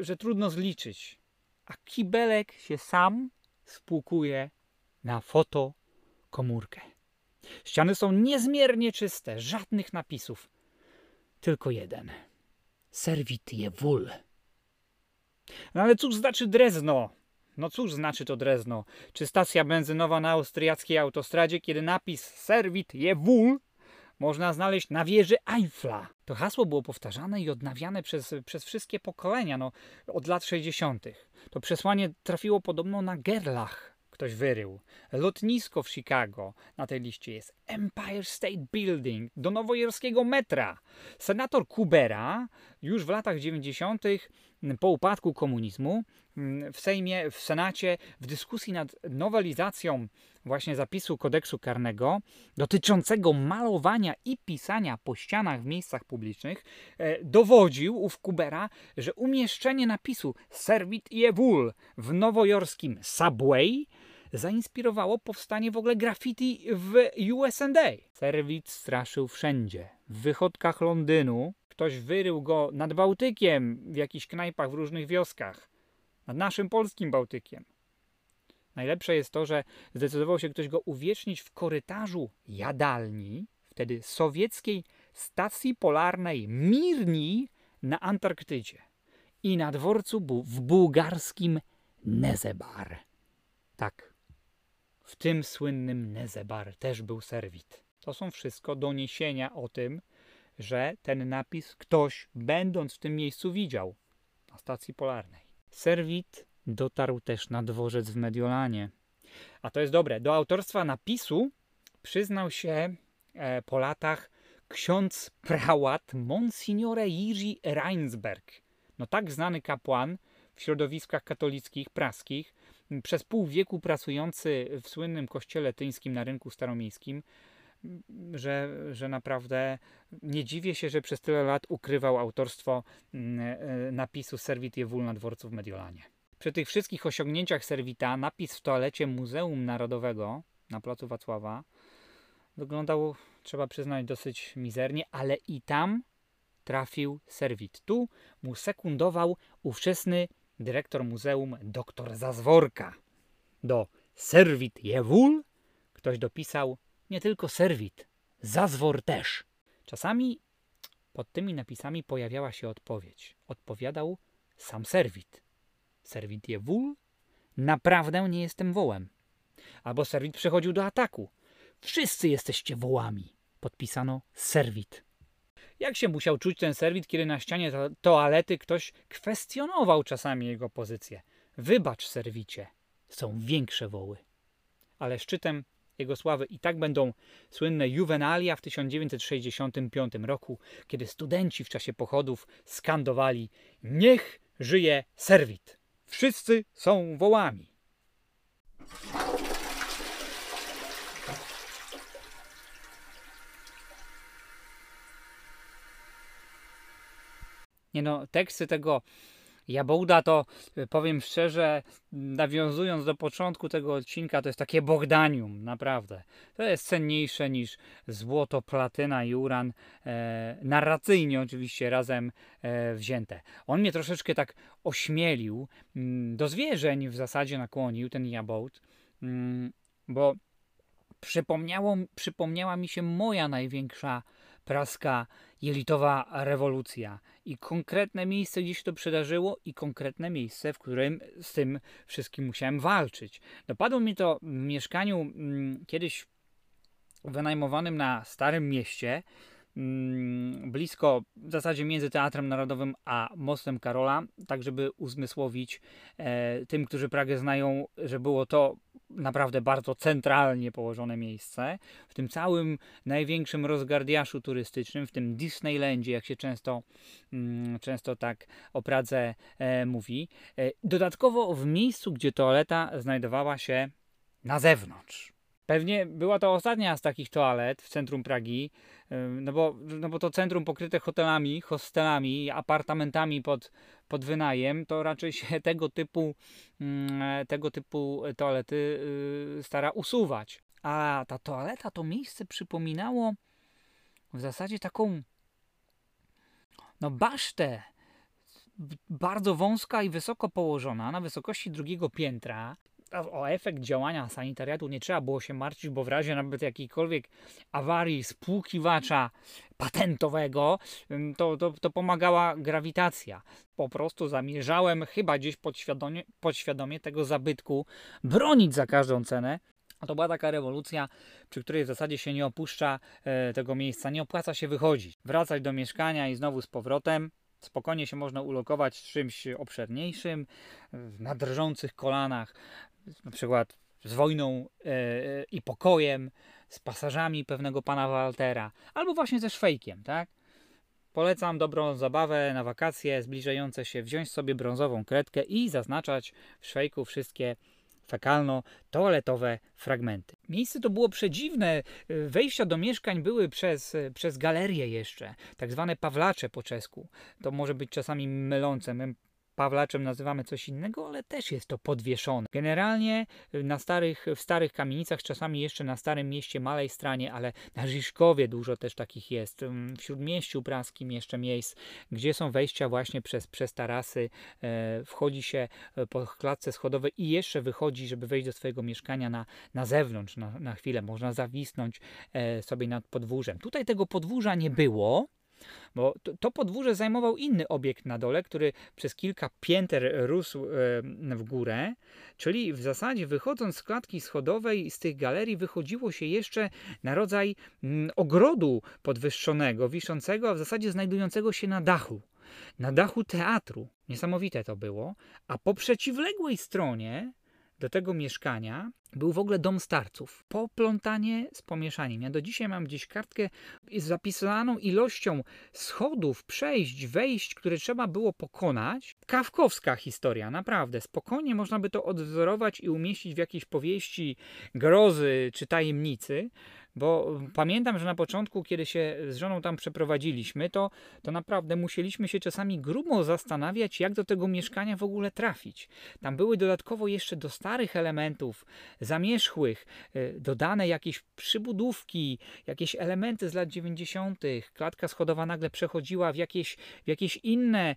że trudno zliczyć. A kibelek się sam spłukuje na fotokomórkę. Ściany są niezmiernie czyste, żadnych napisów. Tylko jeden. Servit je vul. No ale cóż znaczy Drezno? No cóż znaczy to Drezno? Czy stacja benzynowa na austriackiej autostradzie, kiedy napis Servit je vul można znaleźć na wieży Eiffla? To hasło było powtarzane i odnawiane przez wszystkie pokolenia, no, od lat 60. To przesłanie trafiło podobno na gerlach. Ktoś wyrył. Lotnisko w Chicago. Na tej liście jest Empire State Building do nowojorskiego metra. Senator Kubera już w latach 90. po upadku komunizmu w Sejmie, w Senacie, w dyskusji nad nowelizacją właśnie zapisu kodeksu karnego dotyczącego malowania i pisania po ścianach w miejscach publicznych dowodził ów Kubera, że umieszczenie napisu Servit je vul w nowojorskim Subway zainspirowało powstanie w ogóle graffiti w USA. Servit straszył wszędzie. W wychodkach Londynu ktoś wyrył go nad Bałtykiem w jakichś knajpach w różnych wioskach. Nad naszym polskim Bałtykiem. Najlepsze jest to, że zdecydował się ktoś go uwiecznić w korytarzu jadalni, wtedy sowieckiej stacji polarnej Mirni na Antarktydzie i na dworcu w bułgarskim Nezebar. Tak, w tym słynnym Nezebar też był Servit. To są wszystko doniesienia o tym, że ten napis ktoś, będąc w tym miejscu, widział na stacji polarnej. Servit dotarł też na dworzec w Mediolanie. A to jest dobre. Do autorstwa napisu przyznał się po latach ksiądz prałat Monsignore Jiří Reinsberg. No tak znany kapłan w środowiskach katolickich, praskich, przez pół wieku pracujący w słynnym kościele tyńskim na rynku staromiejskim, że naprawdę nie dziwię się, że przez tyle lat ukrywał autorstwo napisu Servit je vul na dworcu w Mediolanie. Przy tych wszystkich osiągnięciach Servita napis w toalecie Muzeum Narodowego na placu Wacława wyglądał, trzeba przyznać, dosyć mizernie, ale i tam trafił Servit. Tu mu sekundował ówczesny dyrektor muzeum dr Zazworka. Do Servit je vul ktoś dopisał nie tylko Servit, Zazwor też. Czasami pod tymi napisami pojawiała się odpowiedź. Odpowiadał sam Servit. Servit je vul? Naprawdę nie jestem wołem. Albo Servit przechodził do ataku. Wszyscy jesteście wołami. Podpisano Servit. Jak się musiał czuć ten Servit, kiedy na ścianie toalety ktoś kwestionował czasami jego pozycję. Wybacz, Servicie, są większe woły. Ale szczytem jego sławy i tak będą słynne juwenalia w 1965 roku, kiedy studenci w czasie pochodów skandowali: niech żyje Servit! Wszyscy są wołami! Nie no, teksty tego Jabłda to, powiem szczerze, nawiązując do początku tego odcinka, to jest takie Bohdanium, naprawdę. To jest cenniejsze niż złoto, platyna i uran, narracyjnie oczywiście razem wzięte. On mnie troszeczkę tak ośmielił, do zwierzeń w zasadzie nakłonił ten Jabłd, bo Przypomniała mi się moja największa praska jelitowa rewolucja i konkretne miejsce, gdzie się to przydarzyło i konkretne miejsce, w którym z tym wszystkim musiałem walczyć. Dopadło mi to w mieszkaniu kiedyś wynajmowanym na Starym Mieście, blisko, w zasadzie między Teatrem Narodowym a Mostem Karola, tak żeby uzmysłowić tym, którzy Pragę znają, że było to naprawdę bardzo centralnie położone miejsce. W tym całym największym rozgardiaszu turystycznym, w tym Disneylandzie, jak się często tak o Pradze mówi. Dodatkowo w miejscu, gdzie toaleta znajdowała się na zewnątrz. Pewnie była to ostatnia z takich toalet w centrum Pragi, no bo to centrum pokryte hotelami, hostelami, apartamentami pod wynajem, to raczej się tego typu toalety stara usuwać. A ta toaleta, to miejsce przypominało w zasadzie taką basztę, bardzo wąska i wysoko położona, na wysokości drugiego piętra. O efekt działania sanitariatu nie trzeba było się martwić, bo w razie nawet jakiejkolwiek awarii spłukiwacza patentowego, to pomagała grawitacja. Po prostu zamierzałem chyba gdzieś podświadomie tego zabytku bronić za każdą cenę. A to była taka rewolucja, przy której w zasadzie się nie opuszcza tego miejsca, nie opłaca się wychodzić, wracać do mieszkania i znowu z powrotem. Spokojnie się można ulokować czymś obszerniejszym, na drżących kolanach, na przykład z wojną i pokojem, z pasażami pewnego pana Waltera, albo właśnie ze Szwejkiem, tak? Polecam dobrą zabawę na wakacje zbliżające się, wziąć sobie brązową kredkę i zaznaczać w Szwejku wszystkie fekalno-toaletowe fragmenty. Miejsce to było przedziwne. Wejścia do mieszkań były przez galerie jeszcze, tak zwane pawlacze po czesku. To może być czasami mylące. My pawlaczem nazywamy coś innego, ale też jest to podwieszone. Generalnie w starych kamienicach, czasami jeszcze na Starym Mieście, Malej Stranie, ale na Rziszkowie dużo też takich jest. W Śródmieściu Praskim jeszcze miejsc, gdzie są wejścia właśnie przez tarasy. Wchodzi się po klatce schodowej i jeszcze wychodzi, żeby wejść do swojego mieszkania na zewnątrz na chwilę. Można zawisnąć sobie nad podwórzem. Tutaj tego podwórza nie było, bo to podwórze zajmował inny obiekt na dole, który przez kilka pięter rósł w górę, czyli w zasadzie wychodząc z klatki schodowej, z tych galerii wychodziło się jeszcze na rodzaj ogrodu podwyższonego, wiszącego, a w zasadzie znajdującego się na dachu teatru. Niesamowite to było, a po przeciwległej stronie do tego mieszkania był w ogóle dom starców. Poplątanie z pomieszaniem. Ja do dzisiaj mam gdzieś kartkę z zapisaną ilością schodów, przejść, wejść, które trzeba było pokonać. Kafkowska historia, naprawdę. Spokojnie można by to odwzorować i umieścić w jakiejś powieści grozy czy tajemnicy, bo pamiętam, że na początku, kiedy się z żoną tam przeprowadziliśmy, to naprawdę musieliśmy się czasami grubo zastanawiać, jak do tego mieszkania w ogóle trafić. Tam były dodatkowo jeszcze do starych elementów, zamierzchłych, dodane jakieś przybudówki, jakieś elementy z lat 90. Klatka schodowa nagle przechodziła w jakieś inne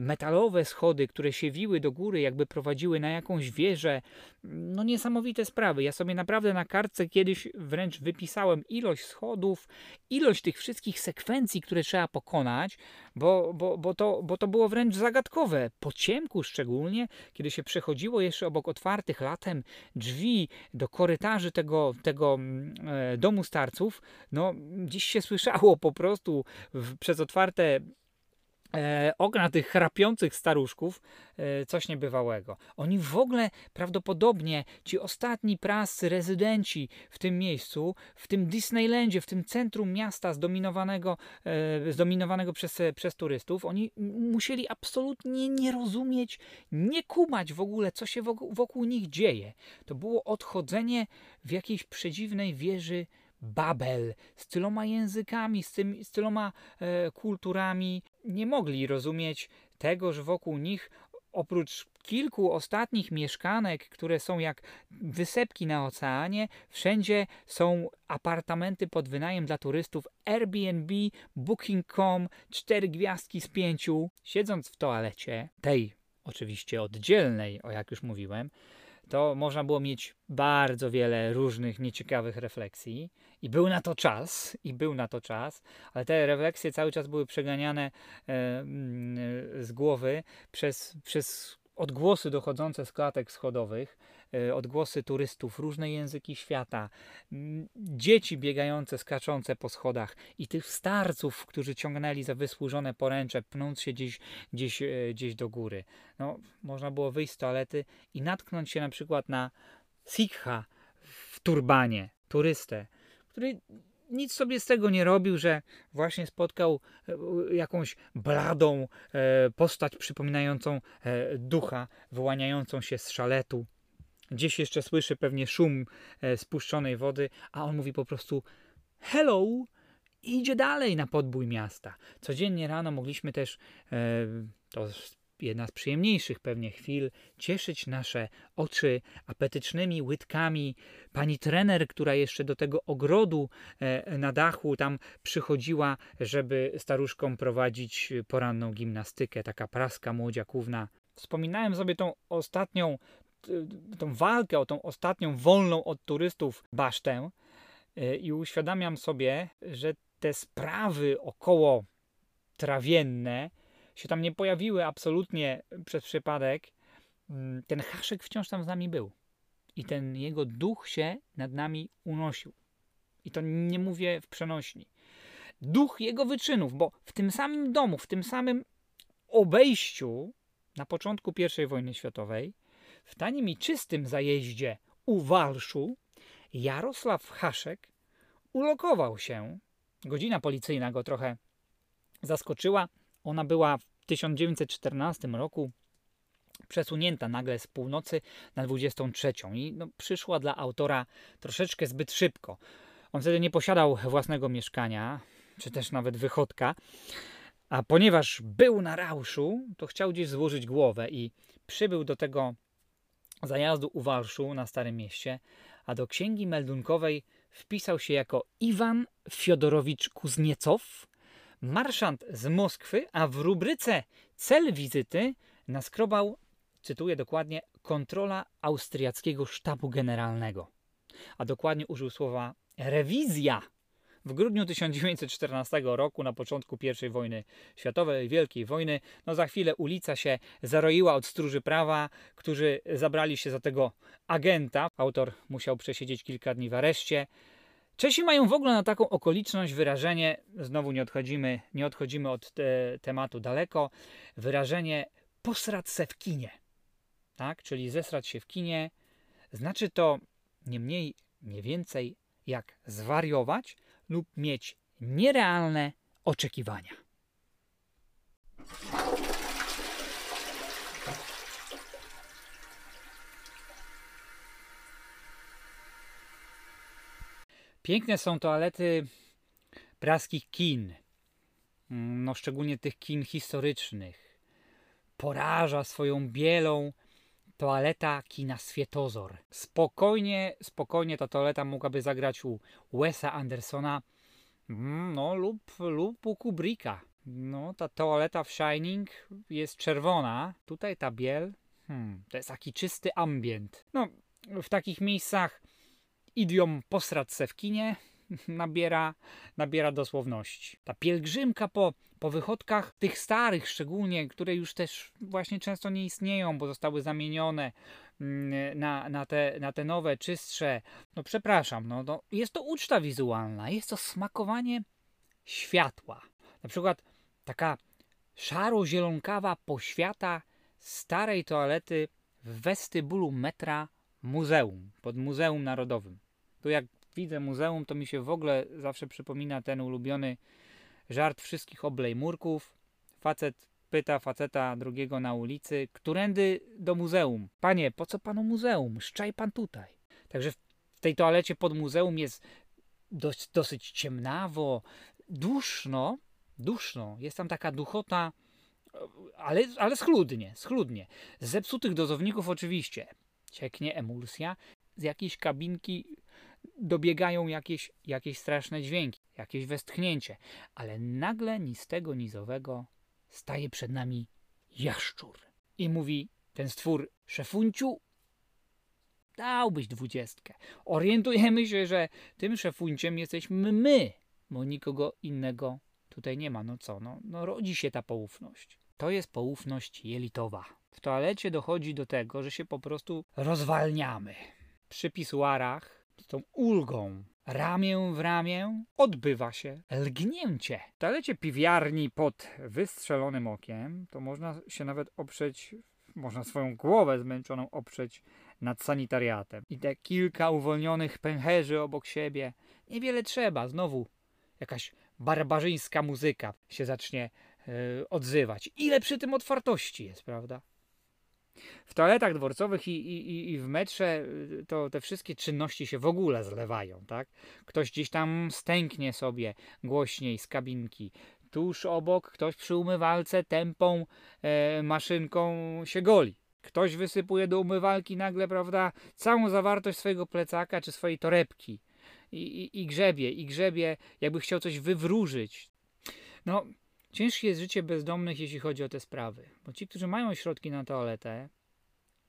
metalowe schody, które się wiły do góry, jakby prowadziły na jakąś wieżę. No niesamowite sprawy. Ja sobie naprawdę na kartce kiedyś wręcz wypisałem ilość schodów, ilość tych wszystkich sekwencji, które trzeba pokonać, bo to było wręcz zagadkowe. Po ciemku szczególnie, kiedy się przechodziło jeszcze obok otwartych latem drzwi do korytarzy tego domu starców, no dziś się słyszało po prostu przez otwarte okna tych chrapiących staruszków, coś niebywałego. Oni w ogóle prawdopodobnie, ci ostatni prascy rezydenci w tym miejscu, w tym Disneylandzie, w tym centrum miasta zdominowanego przez turystów, oni musieli absolutnie nie rozumieć, nie kumać w ogóle, co się wokół nich dzieje. To było odchodzenie w jakiejś przedziwnej wieży Babel, z tyloma językami, z tyloma kulturami. Nie mogli rozumieć tego, że wokół nich, oprócz kilku ostatnich mieszkanek, które są jak wysepki na oceanie, wszędzie są apartamenty pod wynajem dla turystów Airbnb, Booking.com, 4 gwiazdki z 5. Siedząc w toalecie, tej oczywiście oddzielnej, o jak już mówiłem, to można było mieć bardzo wiele różnych nieciekawych refleksji i był na to czas, ale te refleksje cały czas były przeganiane z głowy przez odgłosy dochodzące z klatek schodowych, odgłosy turystów, różne języki świata, dzieci biegające, skaczące po schodach i tych starców, którzy ciągnęli za wysłużone poręcze, pnąc się gdzieś do góry. No, można było wyjść z toalety i natknąć się na przykład na Sikha w turbanie, turystę, który nic sobie z tego nie robił, że właśnie spotkał jakąś bladą postać przypominającą ducha, wyłaniającą się z szaletu. Gdzieś jeszcze słyszy pewnie szum spuszczonej wody, a on mówi po prostu hello i idzie dalej na podbój miasta. Codziennie rano mogliśmy też, to jedna z przyjemniejszych pewnie chwil, cieszyć nasze oczy apetycznymi łydkami. Pani trener, która jeszcze do tego ogrodu na dachu tam przychodziła, żeby staruszkom prowadzić poranną gimnastykę, taka praska młodziakówna. Wspominałem sobie tą walkę o tą ostatnią wolną od turystów basztę i uświadamiam sobie, że te sprawy około trawienne się tam nie pojawiły absolutnie przez przypadek. Ten Hašek wciąż tam z nami był i ten jego duch się nad nami unosił. I to nie mówię w przenośni. Duch jego wyczynów, bo w tym samym domu, w tym samym obejściu na początku I wojny światowej, w tanim i czystym zajeździe u Walszu, Jaroslav Hašek ulokował się. Godzina policyjna go trochę zaskoczyła. Ona była w 1914 roku przesunięta nagle z północy na 23 i przyszła dla autora troszeczkę zbyt szybko. On wtedy nie posiadał własnego mieszkania, czy też nawet wychodka, a ponieważ był na rauszu, to chciał gdzieś złożyć głowę i przybył do tego zajazdu u Walszu na Starym Mieście, a do księgi meldunkowej wpisał się jako Iwan Fiodorowicz Kuzniecow, marszant z Moskwy, a w rubryce cel wizyty naskrobał, cytuję dokładnie, kontrola austriackiego sztabu generalnego. A dokładnie użył słowa rewizja. W grudniu 1914 roku, na początku I wojny światowej, Wielkiej Wojny, za chwilę ulica się zaroiła od stróży prawa, którzy zabrali się za tego agenta. Autor musiał przesiedzieć kilka dni w areszcie. Czesi mają w ogóle na taką okoliczność wyrażenie, znowu nie odchodzimy od tematu daleko, wyrażenie posrać se w kinie, tak? Czyli zesrać się w kinie. Znaczy to nie mniej, nie więcej jak zwariować lub mieć nierealne oczekiwania. Piękne są toalety praskich kin, szczególnie tych kin historycznych. Poraża swoją bielą toaleta kina Świetozor. Spokojnie ta toaleta mogłaby zagrać u Wesa Andersona lub u Kubricka. Ta toaleta w Shining jest czerwona. Tutaj ta biel, to jest taki czysty ambient. W takich miejscach idiom posrać se w kinie nabiera dosłowności. Ta pielgrzymka po wychodkach, tych starych szczególnie, które już też właśnie często nie istnieją, bo zostały zamienione na te nowe, czystsze. Jest to uczta wizualna, jest to smakowanie światła. Na przykład taka szaro-zielonkawa poświata starej toalety w westybulu metra muzeum, pod Muzeum Narodowym. Tu jak widzę muzeum, to mi się w ogóle zawsze przypomina ten ulubiony żart wszystkich oblejmurków. Facet pyta faceta drugiego na ulicy, którędy do muzeum? Panie, po co panu muzeum? Szczaj pan tutaj. Także w tej toalecie pod muzeum jest dosyć ciemnawo, duszno. Jest tam taka duchota, ale schludnie. Z zepsutych dozowników oczywiście cieknie emulsja. Z jakiejś kabinki dobiegają jakieś straszne dźwięki, jakieś westchnięcie, ale nagle ni z tego, ni z owego staje przed nami jaszczur i mówi ten stwór: szefunciu, dałbyś 20. Orientujemy się, że tym szefunciem jesteśmy my, bo nikogo innego tutaj nie ma. No co? No rodzi się ta poufność. To jest poufność jelitowa. W toalecie dochodzi do tego, że się po prostu rozwalniamy. Przy pisuarach z tą ulgą ramię w ramię odbywa się lgnięcie. W toalecie piwiarni pod wystrzelonym okiem to można się nawet oprzeć, można swoją głowę zmęczoną oprzeć nad sanitariatem. I te kilka uwolnionych pęcherzy obok siebie. Niewiele trzeba. Znowu jakaś barbarzyńska muzyka się zacznie odzywać. Ile przy tym otwartości jest, prawda? W toaletach dworcowych i w metrze to te wszystkie czynności się w ogóle zlewają, tak? Ktoś gdzieś tam stęknie sobie głośniej z kabinki. Tuż obok ktoś przy umywalce tępą maszynką się goli. Ktoś wysypuje do umywalki nagle, prawda, całą zawartość swojego plecaka czy swojej torebki. I grzebie, jakby chciał coś wywróżyć. No, ciężkie jest życie bezdomnych, jeśli chodzi o te sprawy. Bo ci, którzy mają środki na toaletę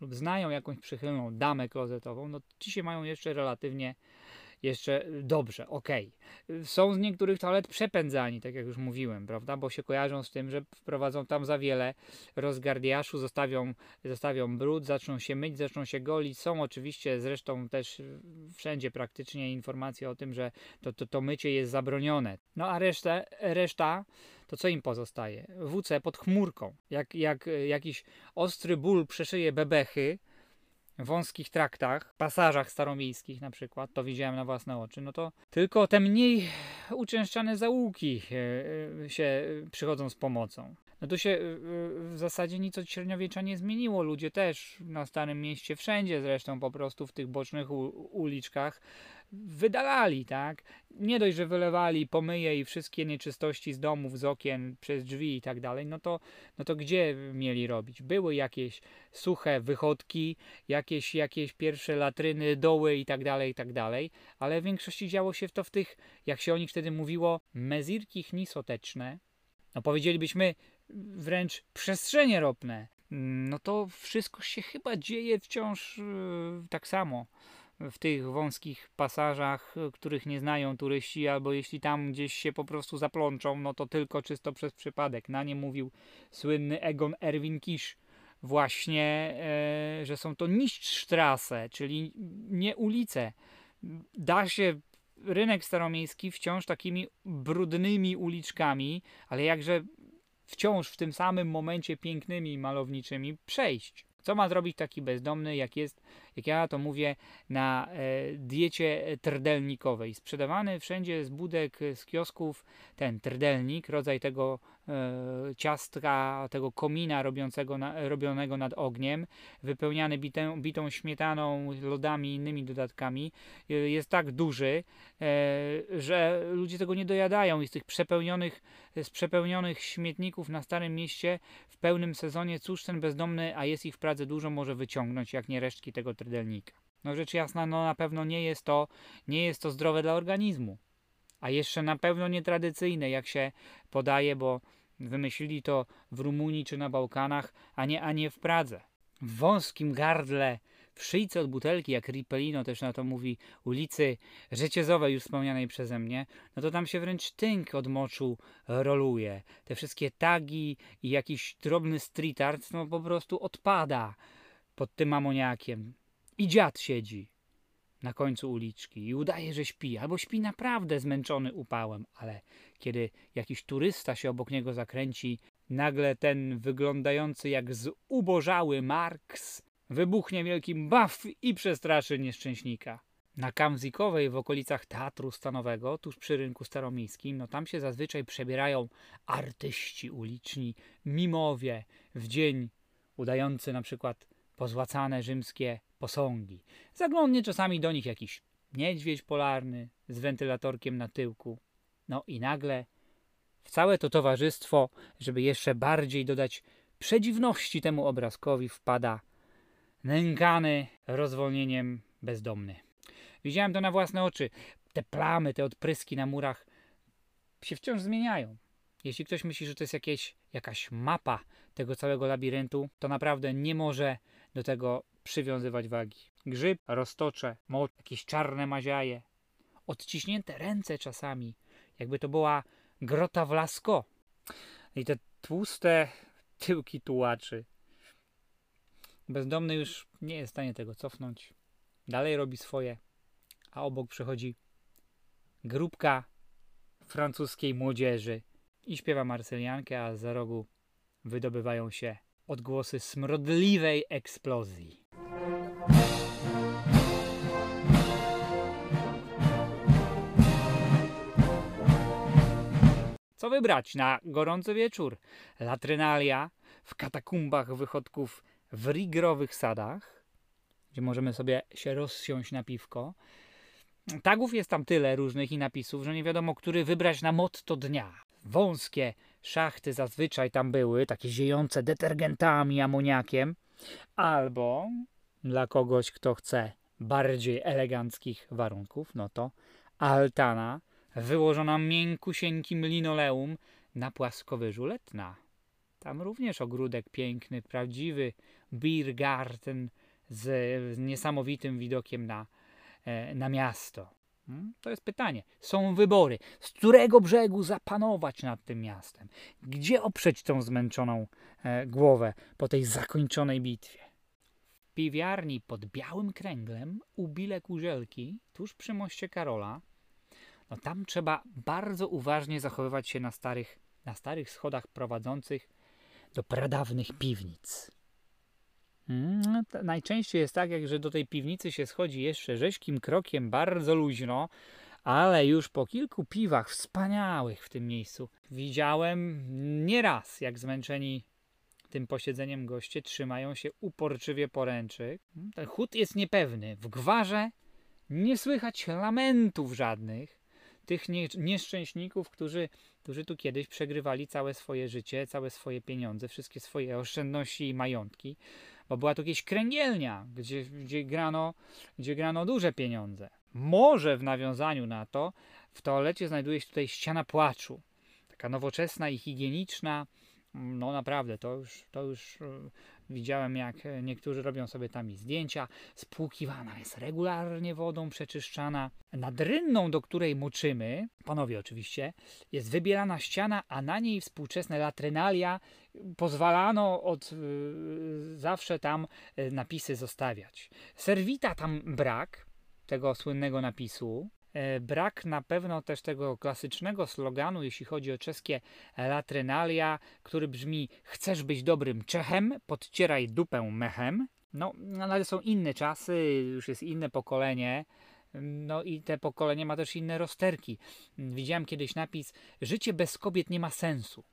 lub znają jakąś przychylną damę klozetową, no ci się mają jeszcze relatywnie dobrze, okej. Są z niektórych toalet przepędzani, tak jak już mówiłem, prawda? Bo się kojarzą z tym, że wprowadzą tam za wiele rozgardiaszu, zostawią brud, zaczną się myć, zaczną się golić. Są oczywiście zresztą też wszędzie praktycznie informacje o tym, że to mycie jest zabronione. No a reszta to co im pozostaje? WC pod chmurką. Jak jakiś ostry ból przeszyje bebechy, w wąskich traktach, pasażach staromiejskich na przykład, to widziałem na własne oczy, no to tylko te mniej uczęszczane zaułki się przychodzą z pomocą. No to się w zasadzie nic od średniowiecza nie zmieniło. Ludzie też na Starym Mieście, wszędzie zresztą po prostu w tych bocznych uliczkach wydalali, tak? Nie dość, że wylewali pomyje i wszystkie nieczystości z domów, z okien, przez drzwi i tak dalej, no to gdzie mieli robić? Były jakieś suche wychodki, jakieś pierwsze latryny, doły i tak dalej, ale w większości działo się to w tych, jak się o nich wtedy mówiło, mezirki chnisoteczne, no powiedzielibyśmy wręcz przestrzenie ropne. No to wszystko się chyba dzieje wciąż tak samo. W tych wąskich pasażach, których nie znają turyści, albo jeśli tam gdzieś się po prostu zaplączą, no to tylko czysto przez przypadek. Na nie mówił słynny Egon Erwin Kisz właśnie, że są to Nichtstrasse, czyli nie ulice. Da się rynek staromiejski wciąż takimi brudnymi uliczkami, ale jakże wciąż w tym samym momencie pięknymi i malowniczymi przejść. Co ma zrobić taki bezdomny, jak ja to mówię, na diecie trdelnikowej? Sprzedawany wszędzie z budek, z kiosków ten trdelnik, rodzaj tego ciastka, tego komina robionego nad ogniem, wypełniany bitą śmietaną, lodami i innymi dodatkami, jest tak duży, że ludzie tego nie dojadają i z przepełnionych śmietników na Starym Mieście w pełnym sezonie, cóż ten bezdomny, a jest ich w Pradze dużo, może wyciągnąć, jak nie resztki tego trydelnika. No rzecz jasna, no na pewno nie jest to zdrowe dla organizmu. A jeszcze na pewno nietradycyjne, jak się podaje, bo wymyślili to w Rumunii czy na Bałkanach, a nie w Pradze. W wąskim gardle, w szyjce od butelki, jak Ripelino też na to mówi, ulicy Rzeciezowej już wspomnianej przeze mnie, no to tam się wręcz tynk od moczu roluje. Te wszystkie tagi i jakiś drobny street art, no po prostu odpada pod tym amoniakiem. I dziad siedzi na końcu uliczki i udaje, że śpi, albo śpi naprawdę zmęczony upałem, ale kiedy jakiś turysta się obok niego zakręci, nagle ten wyglądający jak zubożały Marks wybuchnie wielkim baw i przestraszy nieszczęśnika. Na Kamzikowej, w okolicach Teatru Stanowego, tuż przy rynku staromiejskim, no tam się zazwyczaj przebierają artyści uliczni, mimowie w dzień udający na przykład pozłacane rzymskie posągi. Zaglądnie czasami do nich jakiś niedźwiedź polarny z wentylatorkiem na tyłku. No i nagle w całe to towarzystwo, żeby jeszcze bardziej dodać przedziwności temu obrazkowi, wpada nękany rozwolnieniem bezdomny. Widziałem to na własne oczy. Te plamy, te odpryski na murach się wciąż zmieniają. Jeśli ktoś myśli, że to jest jakaś mapa tego całego labiryntu, to naprawdę nie może do tego przywiązywać wagi. Grzyb, roztocze, mocz, jakieś czarne maziaje. Odciśnięte ręce czasami, jakby to była grota w Lascaux. I te tłuste tyłki tułaczy. Bezdomny już nie jest w stanie tego cofnąć. Dalej robi swoje, a obok przychodzi grupka francuskiej młodzieży i śpiewa Marsyliankę, a za rogu wydobywają się odgłosy smrodliwej eksplozji. Co wybrać na gorący wieczór? Latrynalia w katakumbach wychodków w rigrowych sadach, gdzie możemy sobie się rozsiąść na piwko. Tagów jest tam tyle różnych i napisów, że nie wiadomo, który wybrać na motto dnia. Wąskie szachty zazwyczaj tam były, takie ziejące detergentami, amoniakiem. Albo dla kogoś, kto chce bardziej eleganckich warunków, no to altana wyłożona miękkusieńkim linoleum na płaskowyżu letna. Tam również ogródek piękny, prawdziwy Biergarten z niesamowitym widokiem na miasto. To jest pytanie. Są wybory. Z którego brzegu zapanować nad tym miastem? Gdzie oprzeć tą zmęczoną głowę po tej zakończonej bitwie? W piwiarni pod białym kręglem u Bile Kurzelki, tuż przy moście Karola, no tam trzeba bardzo uważnie zachowywać się na starych schodach prowadzących do pradawnych piwnic. Najczęściej jest tak, że do tej piwnicy się schodzi jeszcze rzeźkim krokiem, bardzo luźno, ale już po kilku piwach wspaniałych w tym miejscu widziałem nieraz, jak zmęczeni tym posiedzeniem goście trzymają się uporczywie poręczy. Ten chód jest niepewny. W gwarze nie słychać lamentów żadnych tych nieszczęśników, którzy tu kiedyś przegrywali całe swoje życie, całe swoje pieniądze, wszystkie swoje oszczędności i majątki, bo była tu jakaś kręgielnia, gdzie grano duże pieniądze. Może w nawiązaniu na to w toalecie znajduje się tutaj ściana płaczu, taka nowoczesna i higieniczna. No naprawdę, to już widziałem, jak niektórzy robią sobie tam zdjęcia. Spłukiwana jest regularnie wodą, przeczyszczana. Nad rynną, do której moczymy, panowie oczywiście, jest wybielana ściana, a na niej współczesne latrynalia. Pozwalano od zawsze tam napisy zostawiać. Servita tam brak, tego słynnego napisu. Brak na pewno też tego klasycznego sloganu, jeśli chodzi o czeskie latrynalia, który brzmi: chcesz być dobrym Czechem, podcieraj dupę mechem. No, ale są inne czasy, już jest inne pokolenie, no i te pokolenie ma też inne rozterki. Widziałem kiedyś napis: życie bez kobiet nie ma sensu.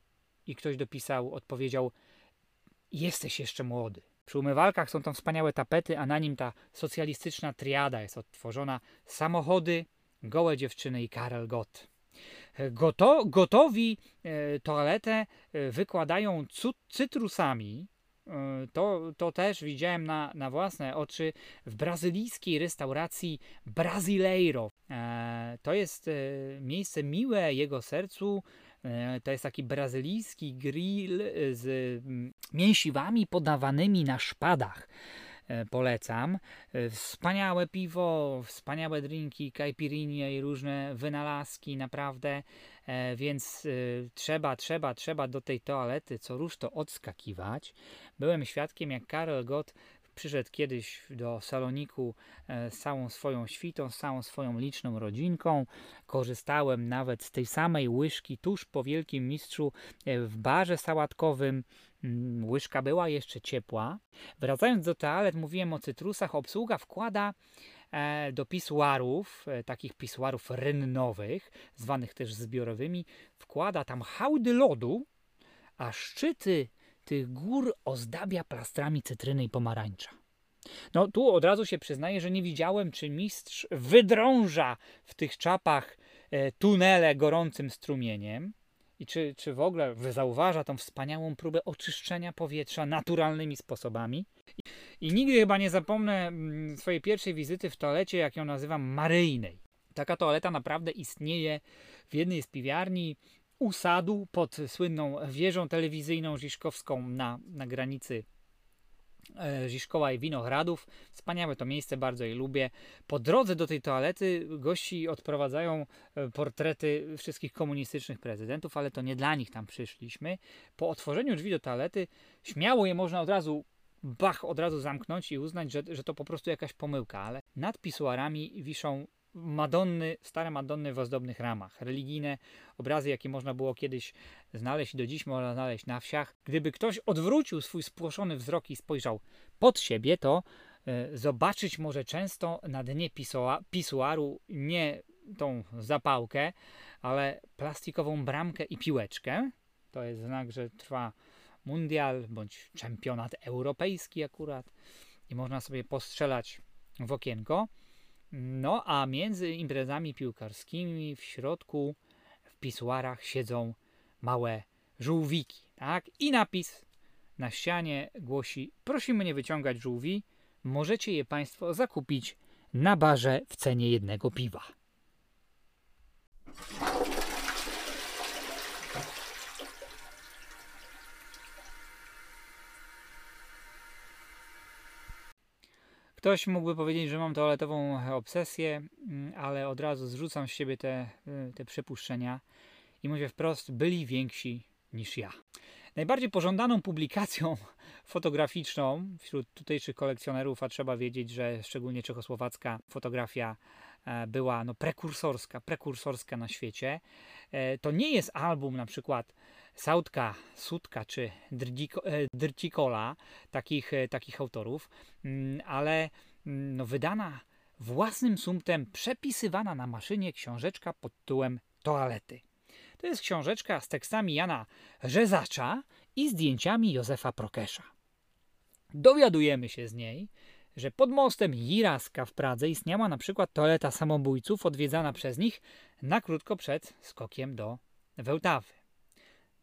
I ktoś dopisał, odpowiedział: jesteś jeszcze młody. Przy umywalkach są tam wspaniałe tapety, a na nim ta socjalistyczna triada jest odtworzona: samochody, gołe dziewczyny i Karel Gott. Gotowi toaletę wykładają cytrusami. To też widziałem na własne oczy w brazylijskiej restauracji Brasileiro. To jest miejsce miłe jego sercu. To jest taki brazylijski grill z mięsiwami podawanymi na szpadach. Polecam. Wspaniałe piwo, wspaniałe drinki, caipirinha i różne wynalazki, naprawdę. Więc trzeba do tej toalety co rusz to odskakiwać. Byłem świadkiem, jak Karel Gott przyszedł kiedyś do Saloniku z całą swoją świtą, z całą swoją liczną rodzinką. Korzystałem nawet z tej samej łyżki tuż po Wielkim Mistrzu w barze sałatkowym. Łyżka była jeszcze ciepła. Wracając do toalet, mówiłem o cytrusach. Obsługa wkłada do pisuarów, takich pisuarów rynnowych, zwanych też zbiorowymi, wkłada tam hałdy lodu, a szczyty tych gór ozdabia plastrami cytryny i pomarańcza. No tu od razu się przyznaję, że nie widziałem, czy mistrz wydrąża w tych czapach tunele gorącym strumieniem i czy w ogóle zauważa tą wspaniałą próbę oczyszczenia powietrza naturalnymi sposobami. I nigdy chyba nie zapomnę swojej pierwszej wizyty w toalecie, jak ją nazywam, maryjnej. Taka toaleta naprawdę istnieje w jednej z piwiarni u sadu pod słynną wieżą telewizyjną Žižkovską na granicy Žižkova i Winogradów. Wspaniałe to miejsce, bardzo je lubię. Po drodze do tej toalety gości odprowadzają portrety wszystkich komunistycznych prezydentów, ale to nie dla nich tam przyszliśmy. Po otworzeniu drzwi do toalety śmiało je można od razu zamknąć i uznać, że to po prostu jakaś pomyłka, ale nad pisuarami wiszą Madonny, stare Madonny w ozdobnych ramach. Religijne obrazy, jakie można było kiedyś znaleźć i do dziś można znaleźć na wsiach. Gdyby ktoś odwrócił swój spłoszony wzrok i spojrzał pod siebie, to zobaczyć może często na dnie pisuaru nie tą zapałkę, ale plastikową bramkę i piłeczkę. To jest znak, że trwa mundial bądź czempionat europejski akurat i można sobie postrzelać w okienko. No a między imprezami piłkarskimi w środku w pisuarach siedzą małe żółwiki, tak? I napis na ścianie głosi: prosimy nie wyciągać żółwi, możecie je Państwo zakupić na barze w cenie jednego piwa. Ktoś mógłby powiedzieć, że mam toaletową obsesję, ale od razu zrzucam z siebie te przypuszczenia i mówię wprost, byli więksi niż ja. Najbardziej pożądaną publikacją fotograficzną wśród tutejszych kolekcjonerów, a trzeba wiedzieć, że szczególnie czechosłowacka fotografia była prekursorska na świecie, to nie jest album na przykład Sautka, Sutka czy Drcikola, takich autorów, ale no, wydana własnym sumptem, przepisywana na maszynie książeczka pod tytułem Toalety. To jest książeczka z tekstami Jana Rzezacza i zdjęciami Józefa Prokesza. Dowiadujemy się z niej, że pod mostem Jiraska w Pradze istniała na przykład toaleta samobójców odwiedzana przez nich na krótko przed skokiem do Wełtawy.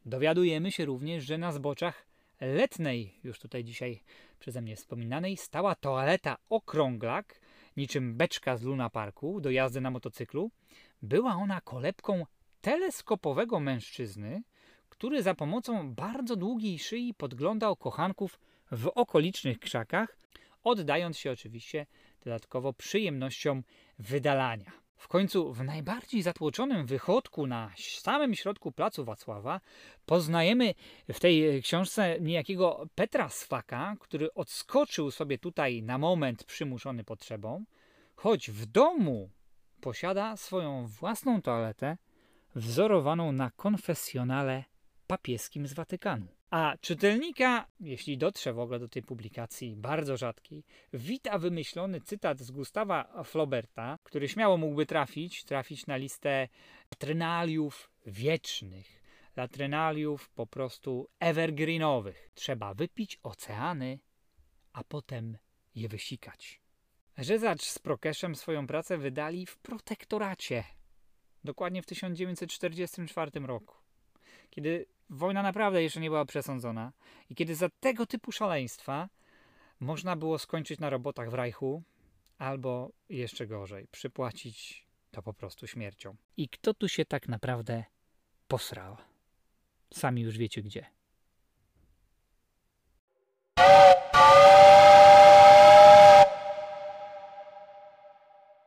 Dowiadujemy się również, że na zboczach Letnej, już tutaj dzisiaj przeze mnie wspominanej, stała toaleta Okrąglak, niczym beczka z Luna Parku do jazdy na motocyklu. Była ona kolebką teleskopowego mężczyzny, który za pomocą bardzo długiej szyi podglądał kochanków w okolicznych krzakach, oddając się oczywiście dodatkowo przyjemnościom wydalania. W końcu w najbardziej zatłoczonym wychodku na samym środku placu Wacława poznajemy w tej książce niejakiego Petra Szwaka, który odskoczył sobie tutaj na moment przymuszony potrzebą, choć w domu posiada swoją własną toaletę wzorowaną na konfesjonale papieskim z Watykanu. A czytelnika, jeśli dotrze w ogóle do tej publikacji bardzo rzadkiej, wita wymyślony cytat z Gustawa Flauberta, który śmiało mógłby trafić na listę latrynaliów wiecznych, latrynaliów po prostu evergreenowych. Trzeba wypić oceany, a potem je wysikać. Rzezacz z Prokeszem swoją pracę wydali w protektoracie, dokładnie w 1944 roku, kiedy wojna naprawdę jeszcze nie była przesądzona i kiedy za tego typu szaleństwa można było skończyć na robotach w Reichu albo jeszcze gorzej, przypłacić to po prostu śmiercią. I kto tu się tak naprawdę posrał? Sami już wiecie gdzie.